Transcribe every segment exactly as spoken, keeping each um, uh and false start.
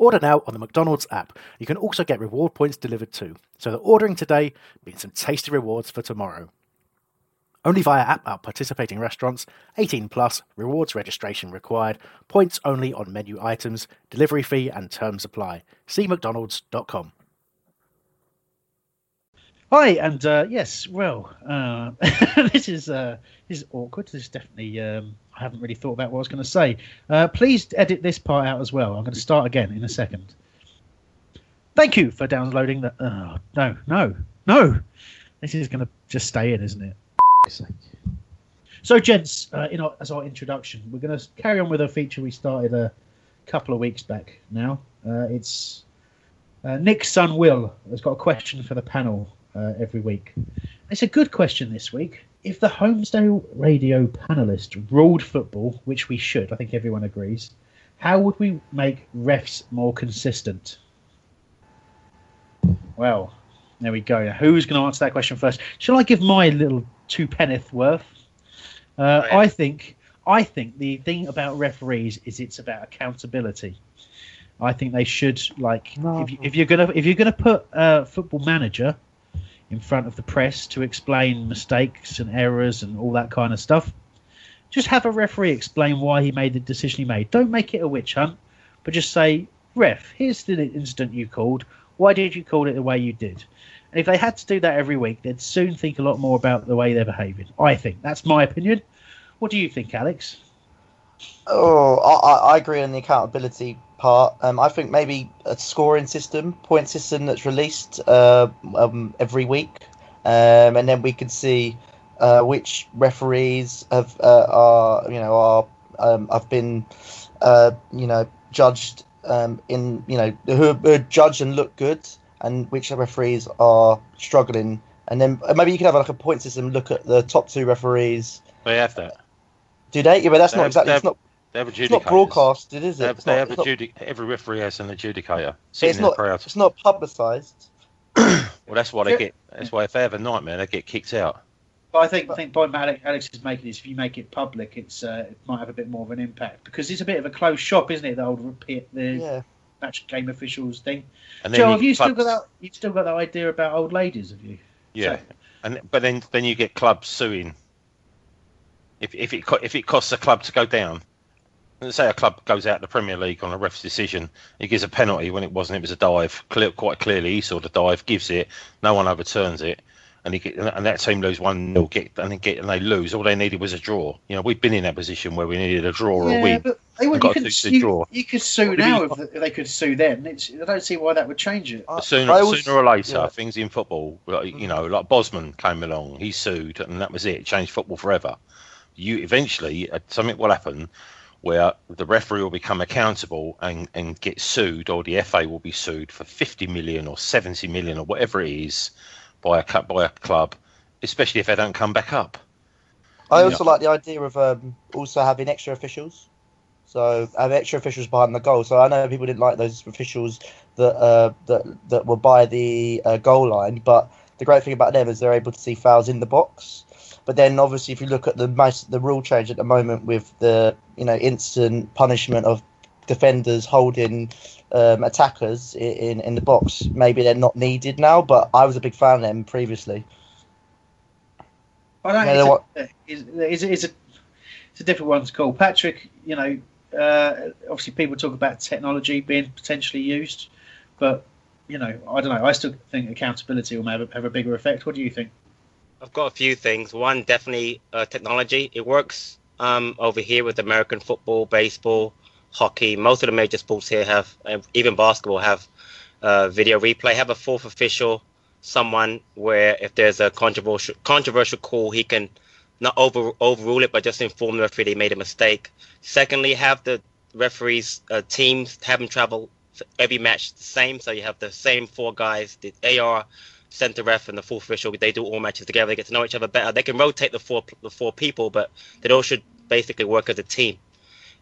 Order now on the McDonald's app. You can also get reward points delivered too, so that ordering today means some tasty rewards for tomorrow. Only via app at participating restaurants. eighteen plus, rewards registration required, points only on menu items, delivery fee and terms apply. See mcdonalds dot com. Hi, and uh, yes, well, uh, this is uh, this is awkward. This is definitely, um, I haven't really thought about what I was going to say. Uh, please edit this part out as well. I'm going to start again in a second. Thank you for downloading the... Oh, no, no, no. This is going to just stay in, isn't it? So, gents, uh, in our, as our introduction, we're going to carry on with a feature we started a couple of weeks back now. Uh, it's uh, Nick's son, Will, has got a question for the panel. Uh, every week. It's a good question this week. If the Holmesdale Radio panelist ruled football, which we should, I think everyone agrees, how would we make refs more consistent? Well, there we go. Now, who's going to answer that question first? Shall I give my little two penneth worth? Uh, right. I think I think the thing about referees is it's about accountability. I think they should, like, no. if, you, if you're gonna if you're gonna put a football manager in front of the press to explain mistakes and errors and all that kind of stuff, just have a referee explain why he made the decision he made. Don't make it a witch hunt, but just say, ref, here's the incident you called. Why did you call it the way you did? And if they had to do that every week, they'd soon think a lot more about the way they're behaving. I think. That's my opinion. What do you think, Alex? Oh, I, I agree on the accountability part. Um, I think maybe a scoring system, point system that's released uh, um, every week, um, and then we can see uh, which referees have uh, are you know are um, have been uh, you know judged um, in you know who, who are judged and look good, and which referees are struggling. And then maybe you can have like a point system. Look at the top two referees. They have that. Do they? Yeah, but that's they not have, exactly. It's not. It's not broadcasted, is it? They have, they not, have adjudic- not, every referee has an adjudicator sitting in the crowd. It's not publicised. Well, that's why they get. That's why if they have a nightmare, they get kicked out. But I think, but, I think point Alex, Alex is making is if you make it public, it's uh, it might have a bit more of an impact because it's a bit of a closed shop, isn't it? The old repeat the yeah. match game officials thing. And Joe, have you clubs, still got that? You've still got that idea about old ladies, have you? Yeah, so, and but then then you get clubs suing. If if it if it costs a club to go down. Let's say a club goes out of the Premier League on a ref's decision. He gives a penalty when it wasn't. It was a dive. Clear, quite clearly, he saw the dive, gives it. No one overturns it, and he and that team lose one nil. Get and they get and they lose. All they needed was a draw. You know, we've been in that position where we needed a draw or yeah, a win. But they would, you, could, you, draw. you could sue what now if they could sue then. It's, I don't see why that would change it. Sooner, was, sooner or later, yeah. things in football, like, you know, like Bosman came along. He sued, and that was it. It changed football forever. You eventually something will happen where the referee will become accountable and, and get sued, or the F A will be sued for fifty million or seventy million or whatever it is by a, by a club, especially if they don't come back up. I you also know. like the idea of um, also having extra officials. So have extra officials behind the goal. So I know people didn't like those officials that uh, that, that were by the uh, goal line, but the great thing about them is they're able to see fouls in the box. But then, obviously, if you look at the most, the rule change at the moment with the you know instant punishment of defenders holding um, attackers in, in the box, maybe they're not needed now. But I was a big fan of them previously. I don't you know it's, what, a, it's, it's, a, it's a different one to call. Patrick, you know, uh, obviously people talk about technology being potentially used, but you know, I don't know. I still think accountability will have a, have a bigger effect. What do you think? I've got a few things. One, definitely uh, technology. It works um, over here with American football, baseball, hockey. Most of the major sports here have, even basketball, have uh, video replay. Have a fourth official, someone where if there's a controversial controversial call, he can not over, overrule it, but just inform the referee they made a mistake. Secondly, have the referees' uh, teams, have them travel every match the same. So you have the same four guys, the A R, centre ref and the fourth official. They do all matches together. They get to know each other better. They can rotate the four the four people, but they all should basically work as a team.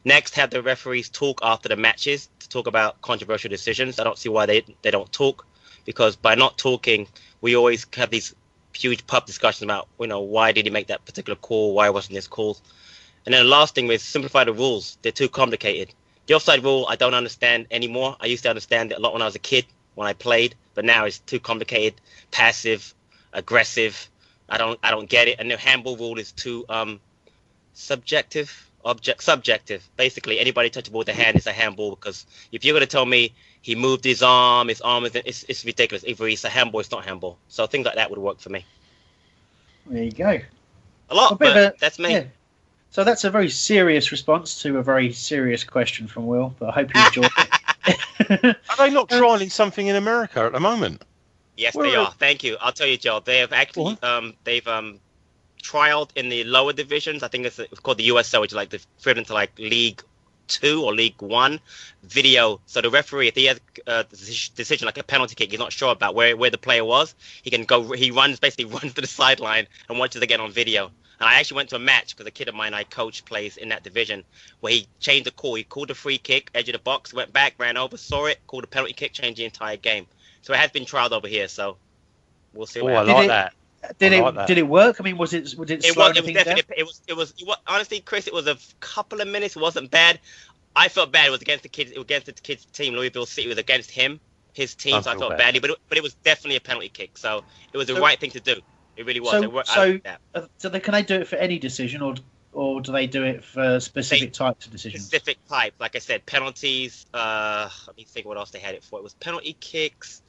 Next, have the referees talk after the matches to talk about controversial decisions. I don't see why they, they don't talk, because by not talking, we always have these huge pub discussions about, you know, why did he make that particular call? Why wasn't this call? And then the last thing is simplify the rules. They're too complicated. The offside rule, I don't understand anymore. I used to understand it a lot when I was a kid, when I played, but now it's too complicated, passive, aggressive. I don't, I don't get it. And the handball rule is too um, subjective, object, subjective. Basically, anybody touching the ball with their hand is a handball, because if you're going to tell me he moved his arm, his arm is, it's, it's ridiculous. If it's a handball, it's not handball. So things like that would work for me. There you go. A lot, a but a, that's me. Yeah. So that's a very serious response to a very serious question from Will, but I hope you enjoyed it. Are they not trialing something in America at the moment? Yes, Where they are. are. Thank you. I'll tell you, Joel. They have actually um, they've um, trialed in the lower divisions. I think it's called the U S L, which is like the equivalent to like League Two or League One video. So the referee, if he has a decision like a penalty kick, he's not sure about where, where the player was, he can go. He runs basically runs to the sideline and watches again on video. And I actually went to a match because a kid of mine I coach plays in that division, where he changed the call. He called the free kick, edge of the box, went back, ran over, saw it, called a penalty kick, changed the entire game. So it has been trialed over here. So we'll see. Oh, I like that. Did it? That. Did it work? I mean, was it? Was it? It was. It was, definitely, it, it, was, it, was, it was. Honestly, Chris, it was a couple of minutes. It wasn't bad. I felt bad. It was against the kids. It was against the kids' team. Louisville City was against him, his team. I so I felt bad. badly. But it, but it was definitely a penalty kick. So it was the so, right thing to do. It really was. So, were, so, uh, so they, can they do it for any decision, or or do they do it for specific they, types of decisions? Specific type, like I said, penalties. Uh, let me think what else they had it for. It was penalty kicks,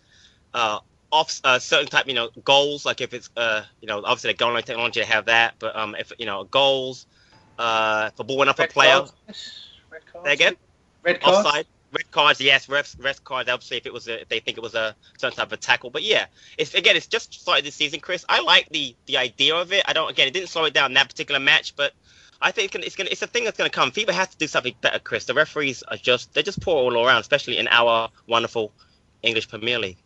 uh, off uh, certain type, you know, goals. Like if it's, uh, you know, obviously the goal line technology, they have that. But um, if you know, goals, uh, for ball went up a player. Cards. Red cards. Again, red cards. Offside. Red cards, yes. Refs, red cards. Obviously, if it was, a, if they think it was a certain type of tackle. But yeah, it's again, it's just started this season, Chris. I like the the idea of it. I don't. Again, it didn't slow it down in that particular match, but I think it's gonna, it's, gonna, it's a thing that's going to come. FIFA has to do something better, Chris. The referees are just they're just poor all around, especially in our wonderful English Premier League.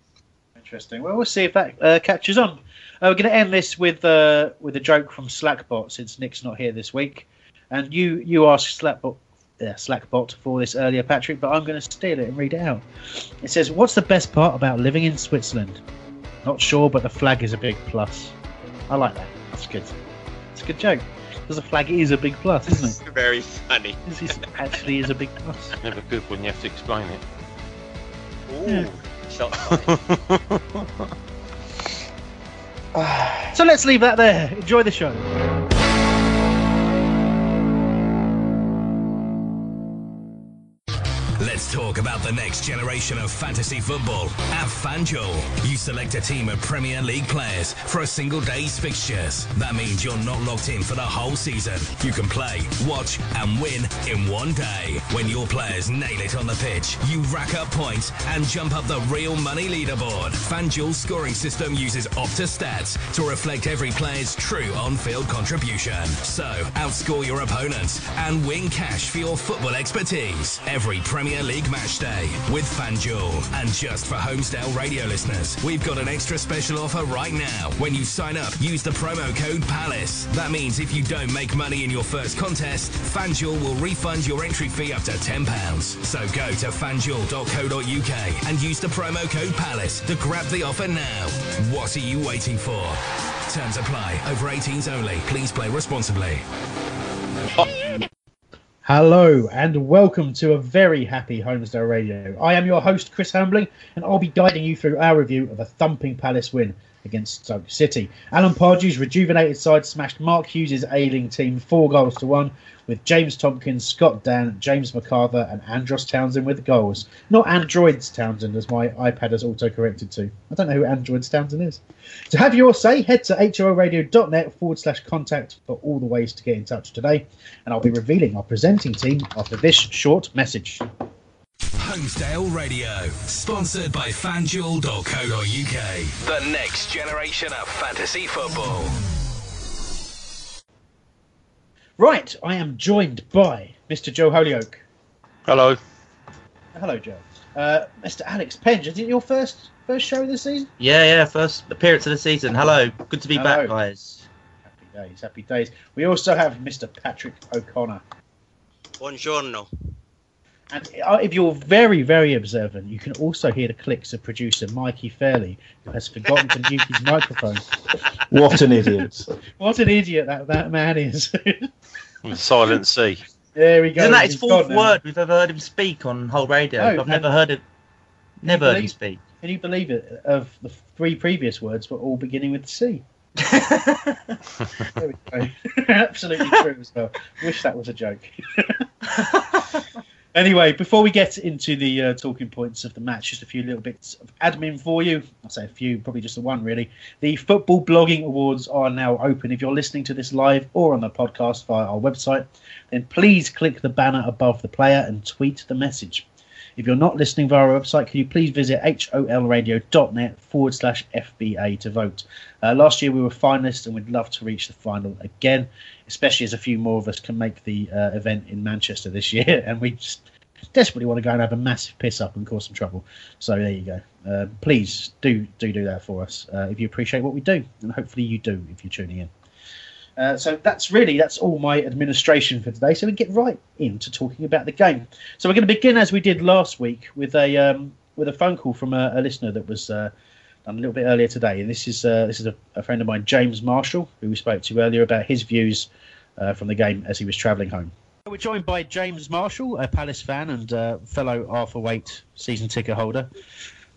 Interesting. Well, we'll see if that uh, catches on. Uh, we're going to end this with uh, with a joke from Slackbot, since Nick's not here this week, and you you asked Slackbot. Uh, Slackbot for this earlier, Patrick, but I'm going to steal it and read it out. It says, what's the best part about living in Switzerland? Not sure, but the flag is a big plus. I like that. That's good. It's a good joke, because the flag is a big plus, isn't it? Very funny. It actually is a big plus. Never good when you have to explain it. Ooh, yeah. Shot So let's leave that there. Enjoy the show. Let's talk about the next generation of fantasy football at FanDuel. You select a team of Premier League players for a single day's fixtures. That means you're not locked in for the whole season. You can play, watch and win in one day. When your players nail it on the pitch, you rack up points and jump up the real money leaderboard. FanDuel's scoring system uses Opta stats to reflect every player's true on-field contribution. So, outscore your opponents and win cash for your football expertise. Every Premier League match day with FanDuel. And just for Holmesdale Radio listeners, we've got an extra special offer right now. When you sign up, use the promo code PALACE. That means if you don't make money in your first contest, FanDuel will refund your entry fee up to ten pounds. So go to fanduel dot co dot uk and use the promo code PALACE to grab the offer now. What are you waiting for? Terms apply. Over eighteens only. Please play responsibly. Hello and welcome to a very happy Holmesdale Radio. I am your host, Chris Hambling, and I'll be guiding you through our review of a thumping Palace win against Stoke City. Alan Pardew's rejuvenated side smashed Mark Hughes' ailing team four goals to one, with James Tomkins, Scott Dan, James McArthur and Andros Townsend with goals. Not Androids Townsend, as my iPad has auto-corrected to. I don't know who Androids Townsend is. To have your say, head to hlradio.net forward slash contact for all the ways to get in touch today. And I'll be revealing our presenting team after this short message. Holmesdale Radio, sponsored by FanDuel dot co dot U K. The next generation of fantasy football. Right, I am joined by Mister Joe Holyoke. Hello. Hello, Joe. Uh, Mister Alex Penge, is it your first first show of the season? Yeah, yeah, first appearance of the season. Hello, good to be Hello. back, guys. Happy days, happy days. We also have Mister Patrick O'Connor. Buongiorno. And if you're very, very observant, you can also hear the clicks of producer Mikey Fairley, who has forgotten to mute his microphone. What an idiot. What an idiot that, that man is. Silent C. There we go. Isn't that his fourth word we've ever heard him speak on whole radio? No, I've never heard it. Never heard him speak. Can you believe it? Of the three previous words were all beginning with C. There we go. Absolutely true as well. Wish that was a joke. Anyway, before we get into the uh, talking points of the match, just a few little bits of admin for you. I'll say a few, probably just the one, really. The Football Blogging Awards are now open. If you're listening to this live or on the podcast via our website, then please click the banner above the player and tweet the message. If you're not listening via our website, can you please visit holradio.net forward slash FBA to vote. Uh, last year we were finalists and we'd love to reach the final again, especially as a few more of us can make the uh, event in Manchester this year. And we just desperately want to go and have a massive piss up and cause some trouble. So there you go. Uh, please do, do do that for us uh, if you appreciate what we do. And hopefully you do if you're tuning in. Uh, so that's really, that's all my administration for today. So we get right into talking about the game. So we're going to begin, as we did last week, with a um, with a phone call from a, a listener that was uh, done a little bit earlier today. And this is uh, this is a, a friend of mine, James Marshall, who we spoke to earlier about his views uh, from the game as he was travelling home. We're joined by James Marshall, a Palace fan and uh, fellow Arthur Waite season ticker holder.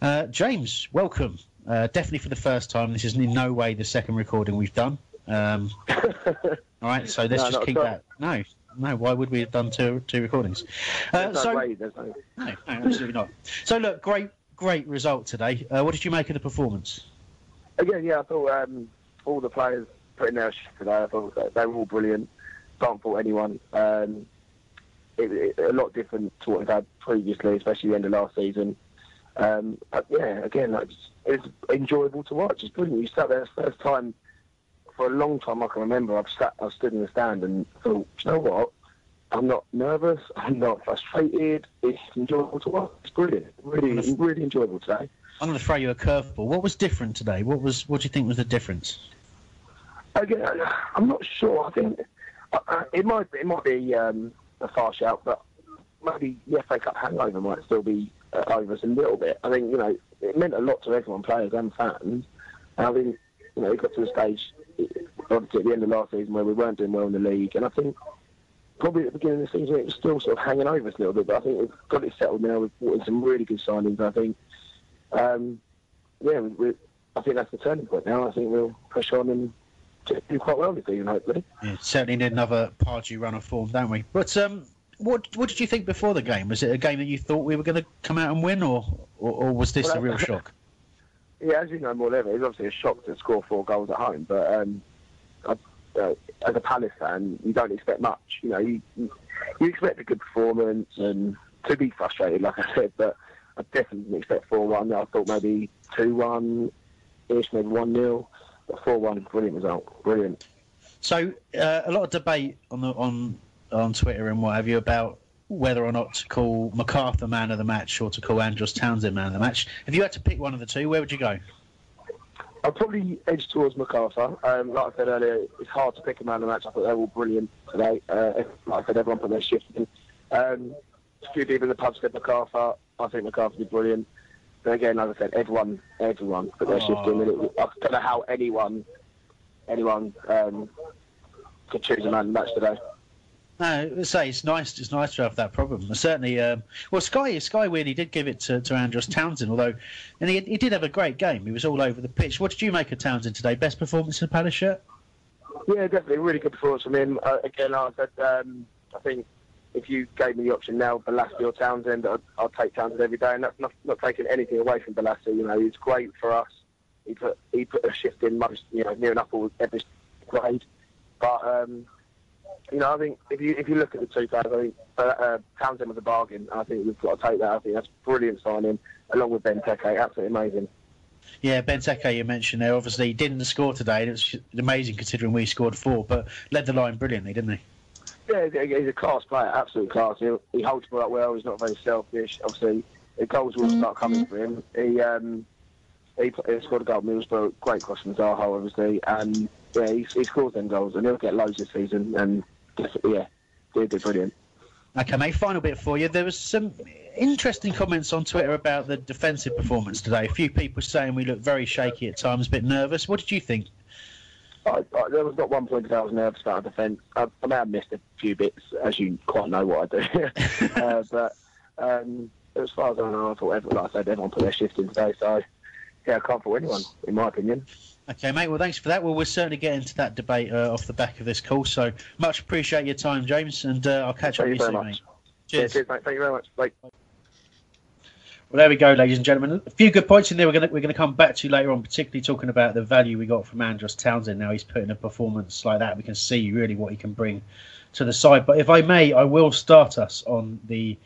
Uh, James, welcome. Uh, definitely for the first time. This is in no way the second recording we've done. Um, all right, so let's no, just keep that. No, no. Why would we have done two two recordings? Uh, no, so, way, no. no, no, absolutely not. So look, great, great result today. Uh, what did you make of the performance? Again, yeah, I thought um, all the players put in their shit today. I thought they were all brilliant. Can't fault anyone. Um, it, it, a lot different to what we've had previously, especially the end of last season. Um, but yeah, again, like it's enjoyable to watch. It's brilliant. You sat there the first time. For a long time, I can remember, I've sat, I've stood in the stand and thought, you know what? I'm not nervous. I'm not frustrated. It's enjoyable to watch. It's brilliant. Really, really enjoyable today. I'm going to throw you a curveball. What was different today? What was? What do you think was the difference? Again, I'm not sure. I think uh, it might, it might be um, a far shout, but maybe the F A Cup hangover might still be uh, over us a little bit. I think you know it meant a lot to everyone, players and fans. And I think you know it got to the stage. Obviously at the end of last season where we weren't doing well in the league, and I think probably at the beginning of the season it was still sort of hanging over us a little bit, but I think we've got it settled now. We've brought in some really good signings. I think um, yeah we, I think that's the turning point now. I think we'll push on and do quite well this season, hopefully. Yeah, certainly need another Pardew run of form, don't we? But um, what what did you think before the game? Was it a game that you thought we were going to come out and win, or, or, or was this well, a real shock? Yeah, as you know more than ever, it's obviously a shock to score four goals at home. But um, I, uh, as a Palace fan, you don't expect much. You know, you, you expect a good performance and to be frustrated, like I said. But I definitely didn't expect four one. I thought maybe two one ish, maybe one nil. But four one, brilliant result, brilliant. So uh, a lot of debate on the, on on Twitter and what have you about whether or not to call McArthur man of the match or to call Andros Townsend man of the match. If you had to pick one of the two, where would you go? I'd probably edge towards McArthur. Um, like I said earlier, it's hard to pick a man of the match. I thought they were all brilliant today. Uh, like I said, everyone put their shift in. Um, a few people in the pub said McArthur. I think McArthur did brilliant. But again, like I said, everyone, everyone put their oh. shift in. It was, I don't know how anyone, anyone um, could choose a man of the match today. No, let's say it's nice. It's nice to have that problem. Certainly, um, well, Sky Sky weirdly did give it to, to Andros Townsend, although, and he he did have a great game. He was all over the pitch. What did you make of Townsend today? Best performance in the Palace shirt? Yeah, definitely, really good performance from him. Uh, again, like I said, um, I think if you gave me the option now, Bolasie or Townsend, I'd, I'd take Townsend every day, and that's not, not taking anything away from Bolasie. You know, he's great for us. He put he put a shift in most, you know, near enough all every grade. But um, you know, I think if you if you look at the two players, I think uh, Townsend was a bargain. I think we've got to take that. I think that's a brilliant signing, along with Benteke, absolutely amazing. Yeah, Benteke you mentioned there, obviously he didn't score today, and it was amazing considering we scored four, but led the line brilliantly, didn't he? Yeah, he's a class player, absolute class. He, he holds the ball up well, he's not very selfish. Obviously, the goals will start coming for him. He um, he, he scored a goal at Middlesbrough, great cross from Zaha, obviously, and yeah, he, he scores them goals, and he'll get loads this season, and yeah, he'll do brilliant. Okay, mate, final bit for you. There was some interesting comments on Twitter about the defensive performance today. A few people saying we look very shaky at times, a bit nervous. What did you think? I, I, there was not one point that I was nervous about defence. I, I may have missed a few bits, as you quite know what I do. uh, but um, as far as I know, I thought, everyone, like I said, everyone put their shift in today. So, yeah, I can't fault anyone, in my opinion. Okay, mate, well, thanks for that. Well, we'll certainly get into that debate uh, off the back of this call. So much appreciate your time, James, and uh, I'll catch up with you soon, mate. Cheers. Cheers, mate. Thank you very much. Bye. Well, there we go, ladies and gentlemen. A few good points in there. We're going to we're going to come back to later on, particularly talking about the value we got from Andros Townsend. Now he's put in a performance like that, we can see really what he can bring to the side. But if I may, I will start us on the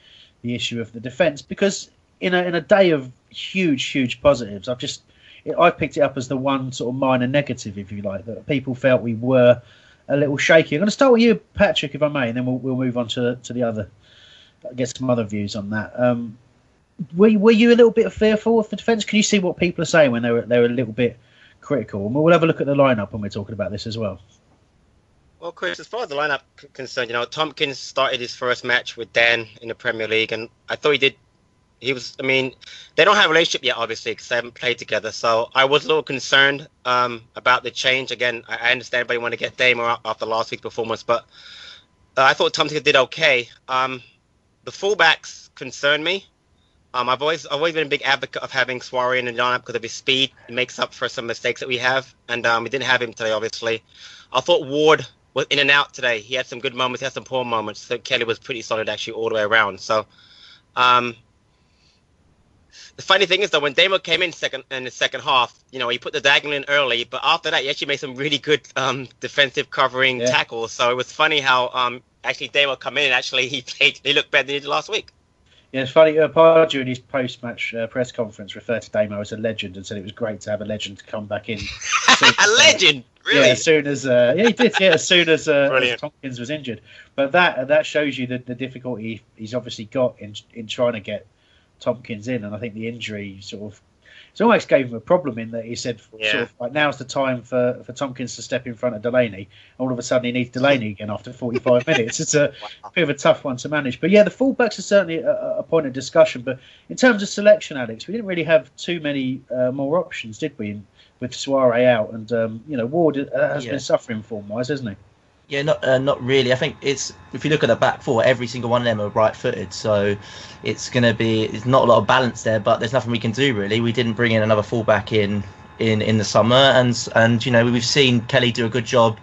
the issue of the defence, because in a in a day of huge, huge positives, I've just I've picked it up as the one sort of minor negative, if you like, that people felt we were a little shaky. I'm going to start with you, Patrick, if I may, and then we'll we'll move on to to the other, get some other views on that. Um, Were you, were you a little bit fearful of the defence? Can you see what people are saying when they're they're a little bit critical? And we'll have a look at the lineup when we're talking about this as well. Well, Chris, as far as the lineup concerned, you know, Tomkins started his first match with Dan in the Premier League, and I thought he did. He was, I mean, they don't have a relationship yet, obviously, because they haven't played together. So I was a little concerned um, about the change. Again, I understand everybody want to get Damien after last week's performance, but uh, I thought Tomkins did okay. Um, the fullbacks concerned me. Um, I've always I've always been a big advocate of having Souaré in the lineup because of his speed. It makes up for some mistakes that we have, and um, we didn't have him today, obviously. I thought Ward was in and out today. He had some good moments, he had some poor moments. So Kelly was pretty solid actually all the way around. So um, the funny thing is though, when Damo came in second in the second half, you know, he put the diagonal in early, but after that, he actually made some really good um, defensive covering yeah. tackles. So it was funny how um, actually Damo come in and actually he played. He looked better than he did last week. Yeah, it's funny, uh, Pardew in his post-match uh, press conference referred to Damo as a legend and said it was great to have a legend come back in. Soon, a legend? Uh, really? Yeah, as soon as, uh, yeah, he did, yeah, as soon as, uh, as Tomkins was injured. But that that shows you the, the difficulty he's obviously got in in trying to get Tomkins in, and I think the injury sort of, it almost gave him a problem in that he said, yeah. sort of, like, now's the time for, for Tomkins to step in front of Delaney. All of a sudden, he needs Delaney again after forty-five minutes. It's a wow. bit of a tough one to manage. But yeah, the fullbacks are certainly a, a point of discussion. But in terms of selection, Alex, we didn't really have too many uh, more options, did we, with Souaré out? And, um, you know, Ward has yeah. been suffering form-wise, hasn't he? Yeah, not uh, not really. I think it's, if you look at the back four, every single one of them are right-footed, so it's going to be it's not a lot of balance there. But there's nothing we can do really. We didn't bring in another fullback in in, in the summer, and and you know we've seen Kelly do a good job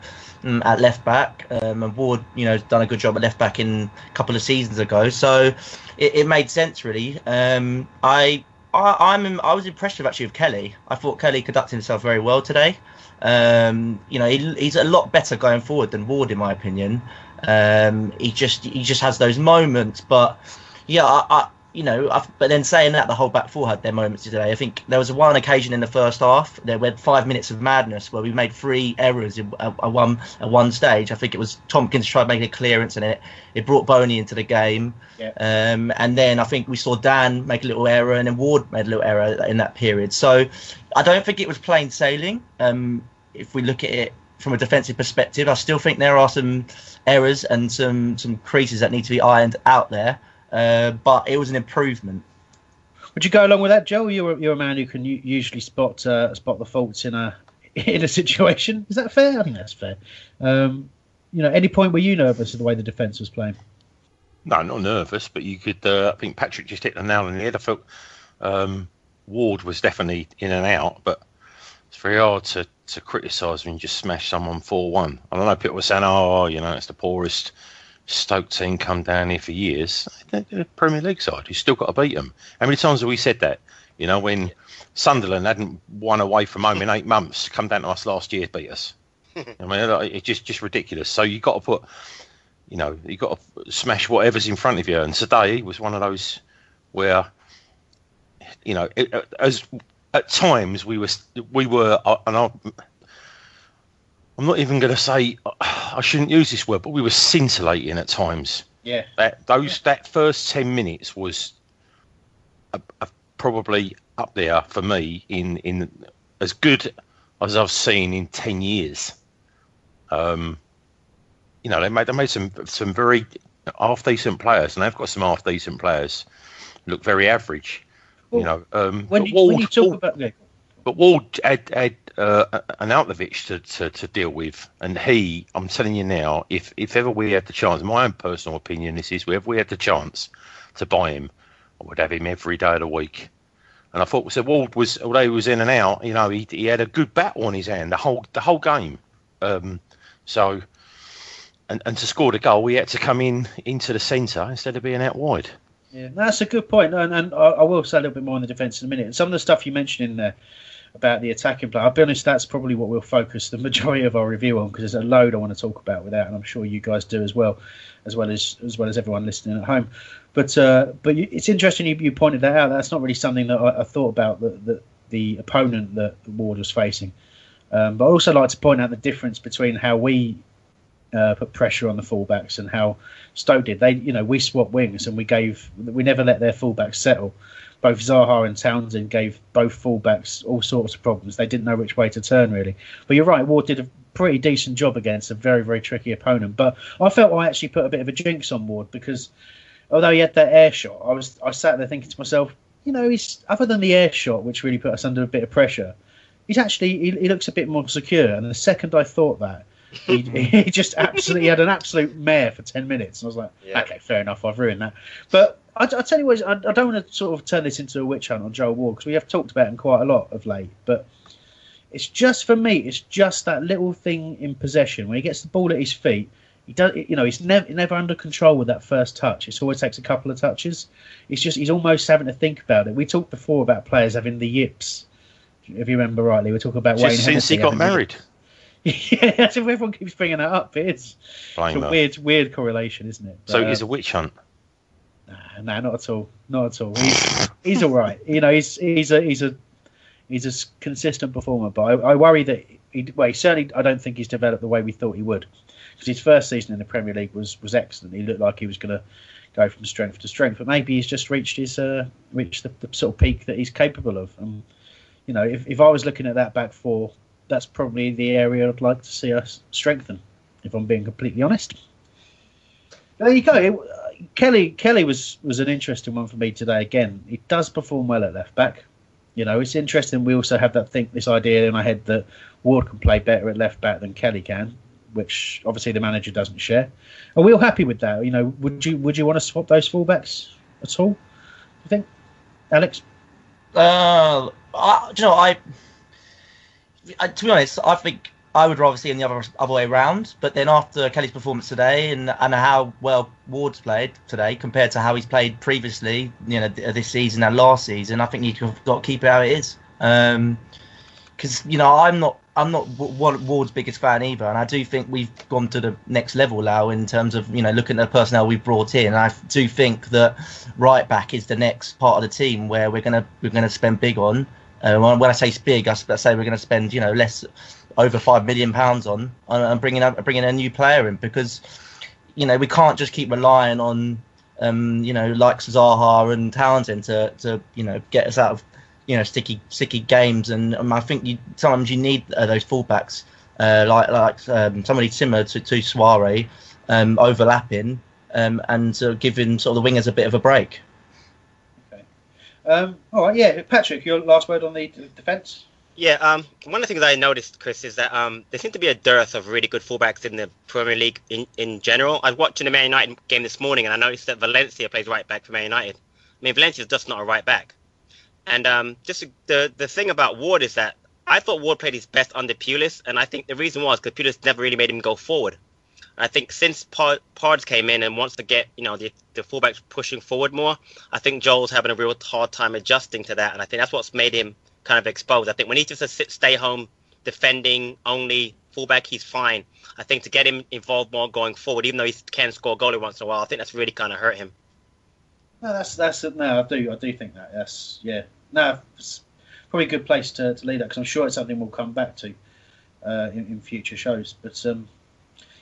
um, at left back, um, and Ward you know done a good job at left back in a couple of seasons ago. So it, it made sense really. Um, I I I'm I was impressed with actually with Kelly. I thought Kelly conducted himself very well today. Um, you know, he, he's a lot better going forward than Ward, in my opinion. Um, he just he just has those moments, but yeah, I, I you know, I've, but then saying that, the whole back four had their moments today. I think there was one occasion in the first half there we had five minutes of madness where we made three errors in a, a one at one stage. I think it was Tomkins tried making a clearance and it it brought Boney into the game, yeah. um, and then I think we saw Dan make a little error and then Ward made a little error in that period. So I don't think it was plain sailing. Um, if we look at it from a defensive perspective, I still think there are some errors and some, some creases that need to be ironed out there. Uh, but it was an improvement. Would you go along with that, Joel? You're you're a man who can usually spot uh, spot the faults in a in a situation. Is that fair? I think that's fair. Um, you know, any point were you nervous of the way the defence was playing? No, not nervous, but you could. Uh, I think Patrick just hit the nail on the head. I felt um, Ward was definitely in and out, but it's very hard to, to criticise when you just smash someone four one. I don't know, people were saying, "Oh, you know, it's the poorest Stoke team come down here for years, they're a Premier League side. You've still got to beat them. How many times have we said that? You know, when Sunderland hadn't won away from home in eight months, come down to us last year, beat us. I mean, it's just, just ridiculous. So you've got to put, you know, you've got to smash whatever's in front of you. And today was one of those where, you know, it, as at times we were, we were, and I, I'm not even going to say I shouldn't use this word, but we were scintillating at times. Yeah, that those yeah. that first ten minutes was a, a, probably up there for me in in as good as I've seen in ten years. Um, you know, they made they made some some very half decent players, and they've got some half decent players look very average. Well, you know, um, when, you, Ward, when you talk Ward, about, yeah. but Ward had had uh, an Altovich to, to to deal with, and he, I'm telling you now, if if ever we had the chance, my own personal opinion, this is, if we had the chance to buy him, I would have him every day of the week. And I thought, so Ward was, although he was in and out, you know, he he had a good battle on his hand the whole the whole game. Um, so, and and to score the goal, he had to come in into the centre instead of being out wide. Yeah, that's a good point. And, and I, I will say a little bit more on the defence in a minute. And some of the stuff you mentioned in there about the attacking play, I'll be honest, that's probably what we'll focus the majority of our review on, because there's a load I want to talk about with that, and I'm sure you guys do as well, as well as as well as everyone listening at home. But uh, but you, it's interesting you, you pointed that out. That's not really something that I, I thought about, that the, the opponent that Ward was facing. Um, but I also like to point out the difference between how we Uh, put pressure on the fullbacks and how Stoke did. They, you know, we swapped wings and we gave, we never let their fullbacks settle. Both Zaha and Townsend gave both fullbacks all sorts of problems. They didn't know which way to turn, really. But you're right, Ward did a pretty decent job against a very, very tricky opponent. But I felt I actually put a bit of a jinx on Ward, because although he had that air shot, I was I sat there thinking to myself, you know, he's, other than the air shot, which really put us under a bit of pressure, he's actually he, he looks a bit more secure. And the second I thought that, he, he just absolutely had an absolute mare for ten minutes, and I was like, yeah. okay, fair enough, I've ruined that. But I, I tell you what, I, I don't want to sort of turn this into a witch hunt on Joel Ward, because we have talked about him quite a lot of late. But it's just, for me, it's just that little thing in possession when he gets the ball at his feet. He does, you know, he's never never under control with that first touch. It always takes a couple of touches. It's just he's almost having to think about it. We talked before about players having the yips, if you remember rightly. We talked about Wayne since he got married. Yeah, that's if everyone keeps bringing that up. It is. It's a up. weird, weird correlation, isn't it? But, so he's a witch hunt. Nah, nah, not at all. Not at all. He's, he's all right. You know, he's he's a he's a he's a consistent performer. But I, I worry that he, well, he certainly, I don't think he's developed the way we thought he would. Because his first season in the Premier League was, was excellent. He looked like he was going to go from strength to strength. But maybe he's just reached his uh, reached the, the sort of peak that he's capable of. And you know, if if I was looking at that back four, that's probably the area I'd like to see us strengthen, if I'm being completely honest. There you go. It, Kelly Kelly was, was an interesting one for me today again. He does perform well at left-back. You know, it's interesting we also have that think this idea in our head that Ward can play better at left-back than Kelly can, which obviously the manager doesn't share. Are we all happy with that? You know, would you would you want to swap those full-backs at all, you think, Alex? Uh, I, do you know, I... I, to be honest, I think I would rather see him the other other way around. But then after Kelly's performance today and and how well Ward's played today compared to how he's played previously, you know, this season and last season, I think you've got to keep it how it is. Because um, you know, I'm not I'm not Ward's biggest fan either, and I do think we've gone to the next level now in terms of, you know, looking at the personnel we've brought in. And I do think that right back is the next part of the team where we're gonna we're gonna spend big on. Uh, when I say big, I say we're going to spend, you know, less, over five million pounds on and bringing up bringing a new player in, because, you know, we can't just keep relying on, um, you know, like Zaha and Townsend to, to you know get us out of, you know, sticky sticky games. And um, I think you, sometimes you need uh, those fullbacks uh, like like um, somebody similar to to Souaré, um, overlapping um, and uh, giving sort of the wingers a bit of a break. Um, all right, yeah, Patrick, your last word on the d- defence? Yeah, um, one of the things I noticed, Chris, is that um, there seems to be a dearth of really good fullbacks in the Premier League in, in general. I was watching the Man United game this morning, and I noticed that Valencia plays right back for Man United. I mean, Valencia's just not a right back. And um, just the the thing about Ward is that I thought Ward played his best under Pulis, and I think the reason was because Pulis never really made him go forward. I think since Pod, Pods came in and wants to get, you know, the, the fullbacks pushing forward more, I think Joel's having a real hard time adjusting to that. And I think that's what's made him kind of exposed. I think when he just sits, stay home, defending only fullback, he's fine. I think to get him involved more going forward, even though he can score a goal once in a while, I think that's really kind of hurt him. No, that's that's no, I do I do think that. That's yeah. No, it's probably a good place to, to leave that, because I'm sure it's something we'll come back to uh, in, in future shows. But um,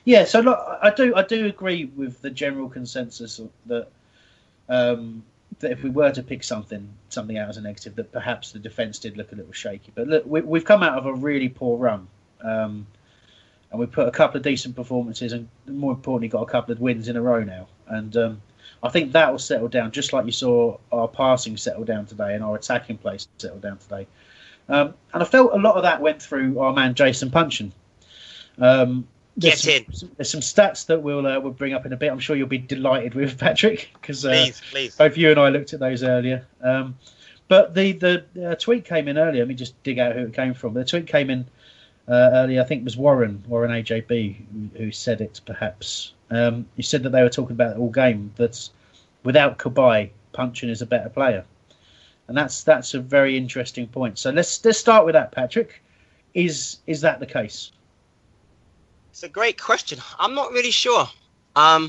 yeah, so look, I do I do agree with the general consensus that um, that if we were to pick something something out as a negative, that perhaps the defence did look a little shaky. But look, we, we've come out of a really poor run. Um, and we put a couple of decent performances and, more importantly, got a couple of wins in a row now. And um, I think that will settle down, just like you saw our passing settle down today and our attacking play settle down today. Um, and I felt a lot of that went through our man Jason Puncheon. Um, Get some, in. Some, there's some stats that we'll uh, we'll bring up in a bit. I'm sure you'll be delighted with, Patrick, because uh, please, please. both you and I looked at those earlier. Um, but the, the uh, tweet came in earlier. Let me just dig out who it came from. The tweet came in Uh, earlier, I think it was Warren, Warren A J B, who said it, perhaps. Um, he said that they were talking about it all game, that without Kabay, Puncheon is a better player. And that's that's a very interesting point. So let's let's start with that, Patrick. Is is that the case? It's a great question. I'm not really sure. Um,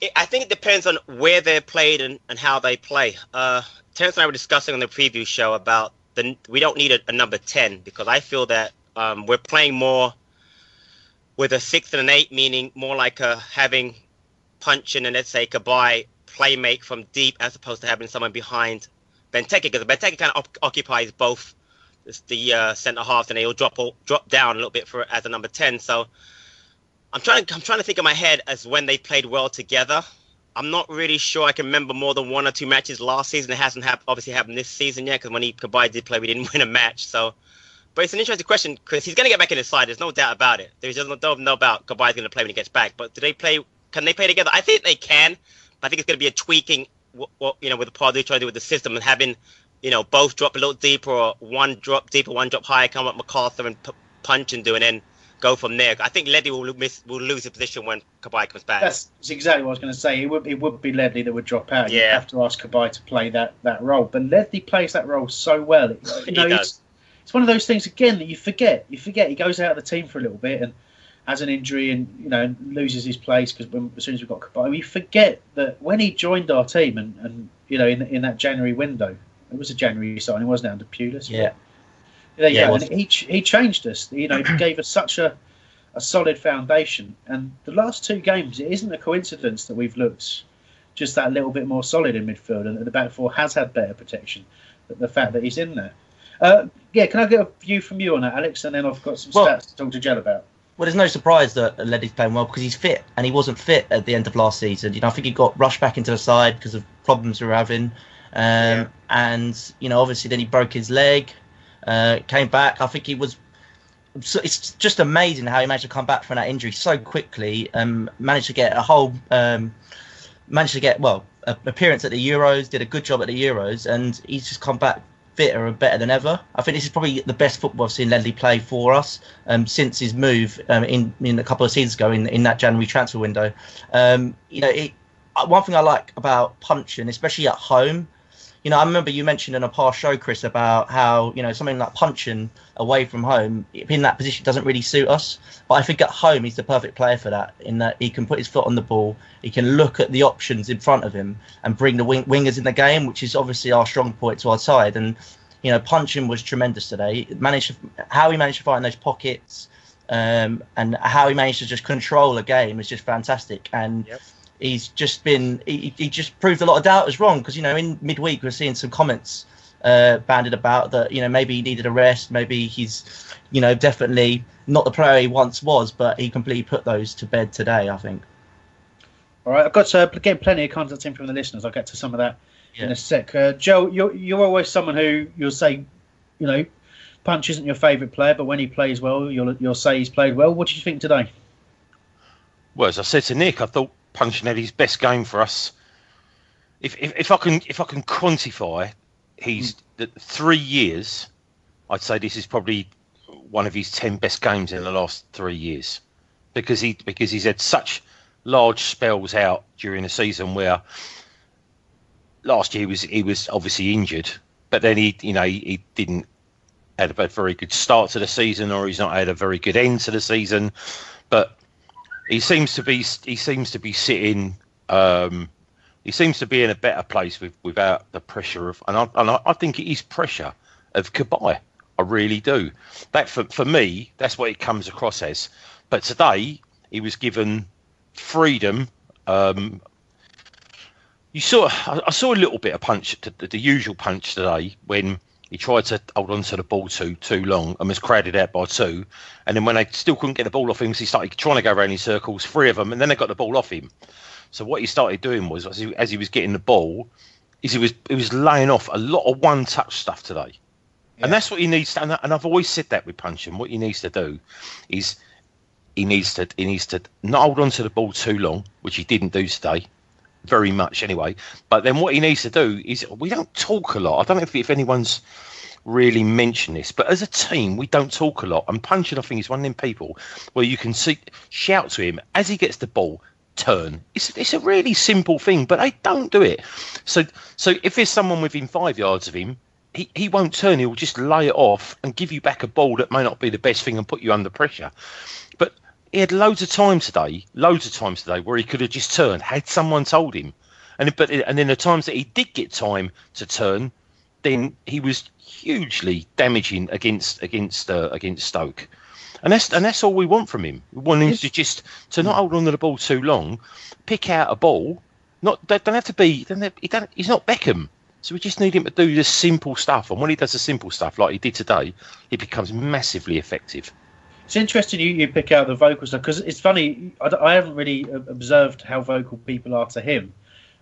it, I think it depends on where they're played and, and how they play. Uh, Terence and I were discussing on the preview show about The, we don't need a, a number ten, because I feel that um, we're playing more with a six and an eight, meaning more like a, having Puncheon and, let's say, Kabay play make from deep, as opposed to having someone behind Benteke, because Benteke kind of op- occupies both the uh, centre halves, and he'll drop all, drop down a little bit for as a number ten. So I'm trying I'm trying to think in my head as when they played well together. I'm not really sure. I can remember more than one or two matches last season. It hasn't happened, obviously happened this season yet, because when he Kabay did play, we didn't win a match. So, but it's an interesting question, because he's going to get back in his side. There's no doubt about it. There's no doubt about Kabay's going to play when he gets back. But do they play? Can they play together? I think they can. But I think it's going to be a tweaking. What, what you know, with the Pardew trying to do with the system, and having, you know, both drop a little deeper, or one drop deeper, one drop higher. Come up McArthur and p- punch and do, and then go from there. I think Ledley will miss, will lose the position when Kabay comes back. That's exactly what I was going to say. It would it would be Ledley that would drop out. Yeah. You have to ask Kabay to play that, that role. But Ledley plays that role so well. It, you know, he does. It's, it's one of those things, again, that you forget. You forget he goes out of the team for a little bit and has an injury and, you know, loses his place, because as soon as we've got Kabay, we forget that when he joined our team and, and you know, in in that January window, it was a January signing, wasn't it, under Pulis? Yeah. But, There you yeah, go. And he he changed us. You know, he gave us such a, a solid foundation. And the last two games, it isn't a coincidence that we've looked just that little bit more solid in midfield, and the back four has had better protection. But the fact that he's in there, uh, yeah. Can I get a view from you on that, Alex? And then I've got some well, stats to talk to Jell about. Well, there's no surprise that Ledley's playing well, because he's fit, and he wasn't fit at the end of last season. You know, I think he got rushed back into the side because of problems we were having, um, yeah. and you know, obviously then he broke his leg. Uh, came back. I think he was. So it's just amazing how he managed to come back from that injury so quickly. Um, managed to get a whole. Um, managed to get well a, appearance at the Euros. Did a good job at the Euros, and he's just come back fitter and better than ever. I think this is probably the best football I've seen Ledley play for us um, since his move um, in in a couple of seasons ago in in that January transfer window. Um, you know, it, one thing I like about Puncheon, especially at home. You know, I remember you mentioned in a past show, Chris, about how, you know, something like Puncheon away from home in that position doesn't really suit us. But I think at home he's the perfect player for that, in that he can put his foot on the ball. He can look at the options in front of him and bring the wing- wingers in the game, which is obviously our strong point to our side. And, you know, Puncheon was tremendous today. He managed to, how he managed to find those pockets um, and how he managed to just control a game is just fantastic. And yep. He's just been, he, he just proved a lot of doubters wrong, because, you know, in midweek we're seeing some comments uh, banded about that, you know, maybe he needed a rest, maybe he's, you know, definitely not the player he once was, but he completely put those to bed today, I think. All right, I've got to get plenty of content in from the listeners. I'll get to some of that yeah. in a sec. Uh, Joe, you're, you're always someone who you'll say, you know, Punch isn't your favourite player, but when he plays well, you'll, you'll say he's played well. What did you think today? Well, as I said to Nick, I thought Puncheon had his best game for us. If if, if I can if I can quantify, he's the three years. I'd say this is probably one of his ten best games in the last three years. because he because he's had such large spells out during the season where last year he was he was obviously injured, but then he you know he, he didn't have a very good start to the season, or he's not had a very good end to the season. But he seems to be he seems to be sitting. Um, he seems to be in a better place with, without the pressure of, and I and I, I think it is pressure of Kabay. I really do. That for for me, that's what it comes across as. But today he was given freedom. Um, you saw I, I saw a little bit of punch, to, the, the usual punch today, when he tried to hold on to the ball too too long and was crowded out by two. And then when they still couldn't get the ball off him, because he started trying to go around in circles, three of them, and then they got the ball off him. So what he started doing was, as he, as he was getting the ball, is he was he was laying off a lot of one touch stuff today. Yeah. And that's what he needs to, and I've always said that with Puncheon, what he needs to do is he needs to he needs to not hold on to the ball too long, which he didn't do today, very much anyway. But then what he needs to do is, we don't talk a lot. I don't know if, if anyone's really mentioned this, but as a team, we don't talk a lot. And Puncheon, I think, is one of them people where you can see, shout to him as he gets the ball, turn. It's it's a really simple thing, but they don't do it. So so if there's someone within five yards of him, He he won't turn. He'll just lay it off and give you back a ball that may not be the best thing and put you under pressure. But he had loads of time today, loads of times today where he could have just turned had someone told him. And but and then the times that he did get time to turn, then he was hugely damaging against against uh, against Stoke. And that's and that's all we want from him. We want him to just to not hold on to the ball too long, pick out a ball. Not they don't have to be. Don't have, he don't, he's not Beckham. So we just need him to do the simple stuff. And when he does the simple stuff, like he did today, it becomes massively effective. It's interesting you, you pick out the vocal stuff, because it's funny, I, I haven't really observed how vocal people are to him.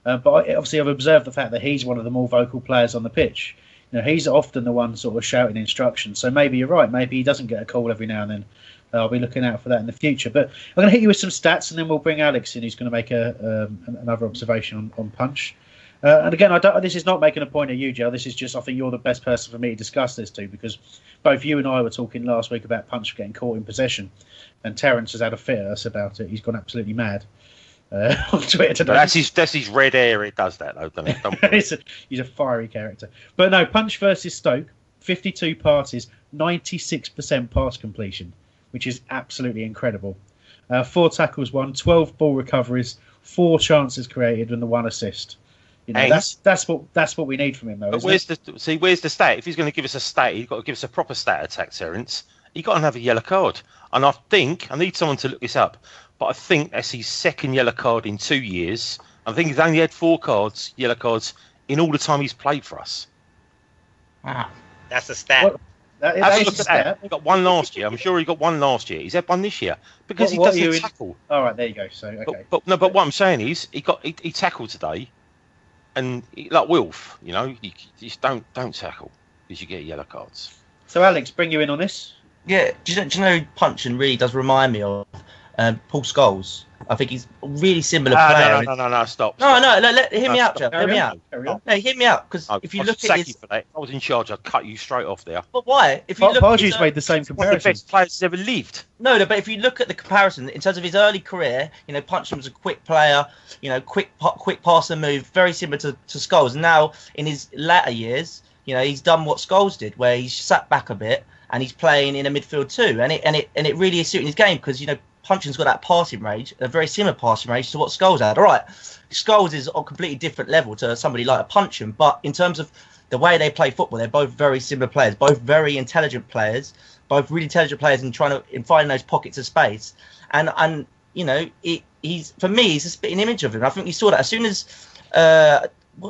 Uh, but I, obviously I've observed the fact that he's one of the more vocal players on the pitch. You know, he's often the one sort of shouting instructions. So maybe you're right. Maybe he doesn't get a call every now and then. Uh, I'll be looking out for that in the future. But I'm going to hit you with some stats, and then we'll bring Alex in, who's going to make a um, another observation on, on Punch. Uh, and again, I don't, this is not making a point at you, Joe. This is just, I think you're the best person for me to discuss this to, because both you and I were talking last week about Punch getting caught in possession, and Terence has had a fit at us about it. He's gone absolutely mad uh, on Twitter today. But that's his, that's his red hair. It does that, though, doesn't it? Don't it's a, he's a fiery character. But no, Punch versus Stoke, fifty-two passes, ninety-six percent pass completion, which is absolutely incredible. Uh, four tackles won, twelve ball recoveries, four chances created, and the one assist. You know, that's that's what that's what we need from him, though. But where's it? the see? Where's the stat? If he's going to give us a stat, he's got to give us a proper stat attack, Terence. He got another yellow card, and I think I need someone to look this up. But I think that's his second yellow card in two years. I think he's only had four cards, yellow cards, in all the time he's played for us. Wow, that's a stat. What? That is, that is a stat. He got one last year. I'm sure he got one last year. He's had one this year because what, he doesn't tackle. All right, there you go. So okay, but, but no, but what I'm saying is he got he, he tackled today. And like Wilf, you know, you just don't don't tackle because you get yellow cards. So Alex, bring you in on this. Yeah, do you know, do you know Puncheon really does remind me of um, Paul Scholes. I think he's a really similar uh, player. No, no, no, no, stop. No, stop. no, no, let, hear no, me out, Joe. Hear me out. No, hear me out, because if you I look at his... For that. I was in charge. I'd cut you straight off there. But why? If you Part, look Pardew's at made the same comparison. One of the best players he's ever lived. No, no, but if you look at the comparison in terms of his early career, you know, Puncheon was a quick player, you know, quick, quick pass and move, very similar to, to Scholes. Now, in his latter years, you know, he's done what Scholes did, where he's sat back a bit and he's playing in a midfield too, and it and it and it really is suiting his game because you know. Puncheon's got that passing range, a very similar passing range to what Scholes had. All right, Scholes is on a completely different level to somebody like a Puncheon, but in terms of the way they play football, they're both very similar players, both very intelligent players, both really intelligent players in trying to in finding those pockets of space. And and you know, it, he's for me, he's a spitting image of him. I think you saw that as soon as uh,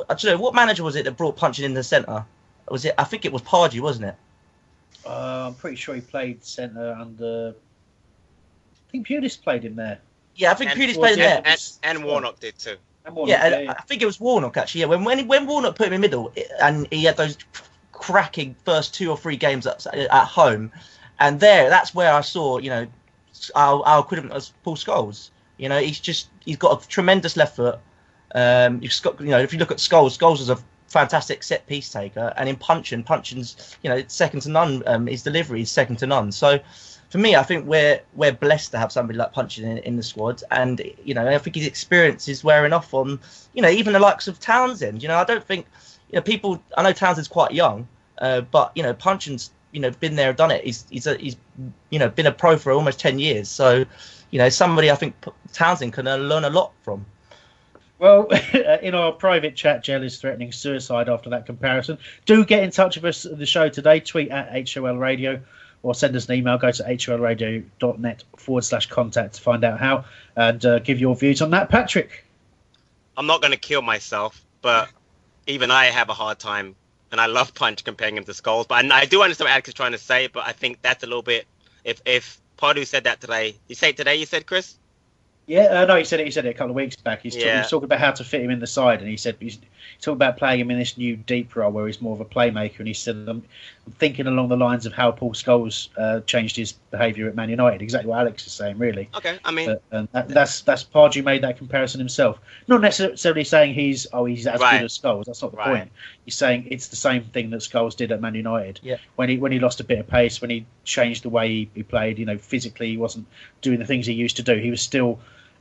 I don't know what manager was it that brought Puncheon in the centre? Was it? I think it was Pardew, wasn't it? Uh, I'm pretty sure he played centre under. I think Pulis played in there. Yeah, I think Pulis played in there. And, and Warnock did too. And Warnock, yeah, and yeah, I think it was Warnock actually. Yeah, when when, when Warnock put him in the middle, it, and he had those cracking first two or three games at, at home, and there, that's where I saw, you know, our our equivalent as Paul Scholes. You know, he's just he's got a tremendous left foot. Um, you've got, you know, if you look at Scholes, Scholes is a fantastic set piece taker, and in Puncheon, Puncheon's, you know, second to none. Um, his delivery is second to none. So. for me, I think we're we're blessed to have somebody like Puncheon in, in the squad. And, you know, I think his experience is wearing off on, you know, even the likes of Townsend. You know, I don't think, you know, people, I know Townsend's quite young, uh, but, you know, Puncheon's, you know, been there, done it. He's, he's, a, he's, you know, been a pro for almost ten years. So, you know, somebody I think Townsend can learn a lot from. Well, in our private chat, Jell is threatening suicide after that comparison. Do get in touch with us at the show today. Tweet at H O L Radio or send us an email. Go to holradio.net forward slash contact to find out how and uh, give your views on that. Patrick? I'm not going to kill myself, but even I have a hard time, and I love Punch comparing him to Scholes. But I, I do understand what Alex is trying to say, but I think that's a little bit... If, if Pardew said that today... You say it today, you said, Chris? Yeah, uh, no, he said it. He said it a couple of weeks back. He's, yeah. talk, he's talking about how to fit him in the side, and he said he's talking about playing him in this new deep role where he's more of a playmaker. And he said, "I'm thinking along the lines of how Paul Scholes uh, changed his behaviour at Man United." Exactly what Alex is saying, really. Okay, I mean, uh, and that, that's that's Pardew made that comparison himself. Not necessarily saying he's oh he's as right. good as Scholes. That's not the right. point. He's saying it's the same thing that Scholes did at Man United. Yeah. When he when he lost a bit of pace, when he changed the way he, he played, you know, physically he wasn't doing the things he used to do. He was still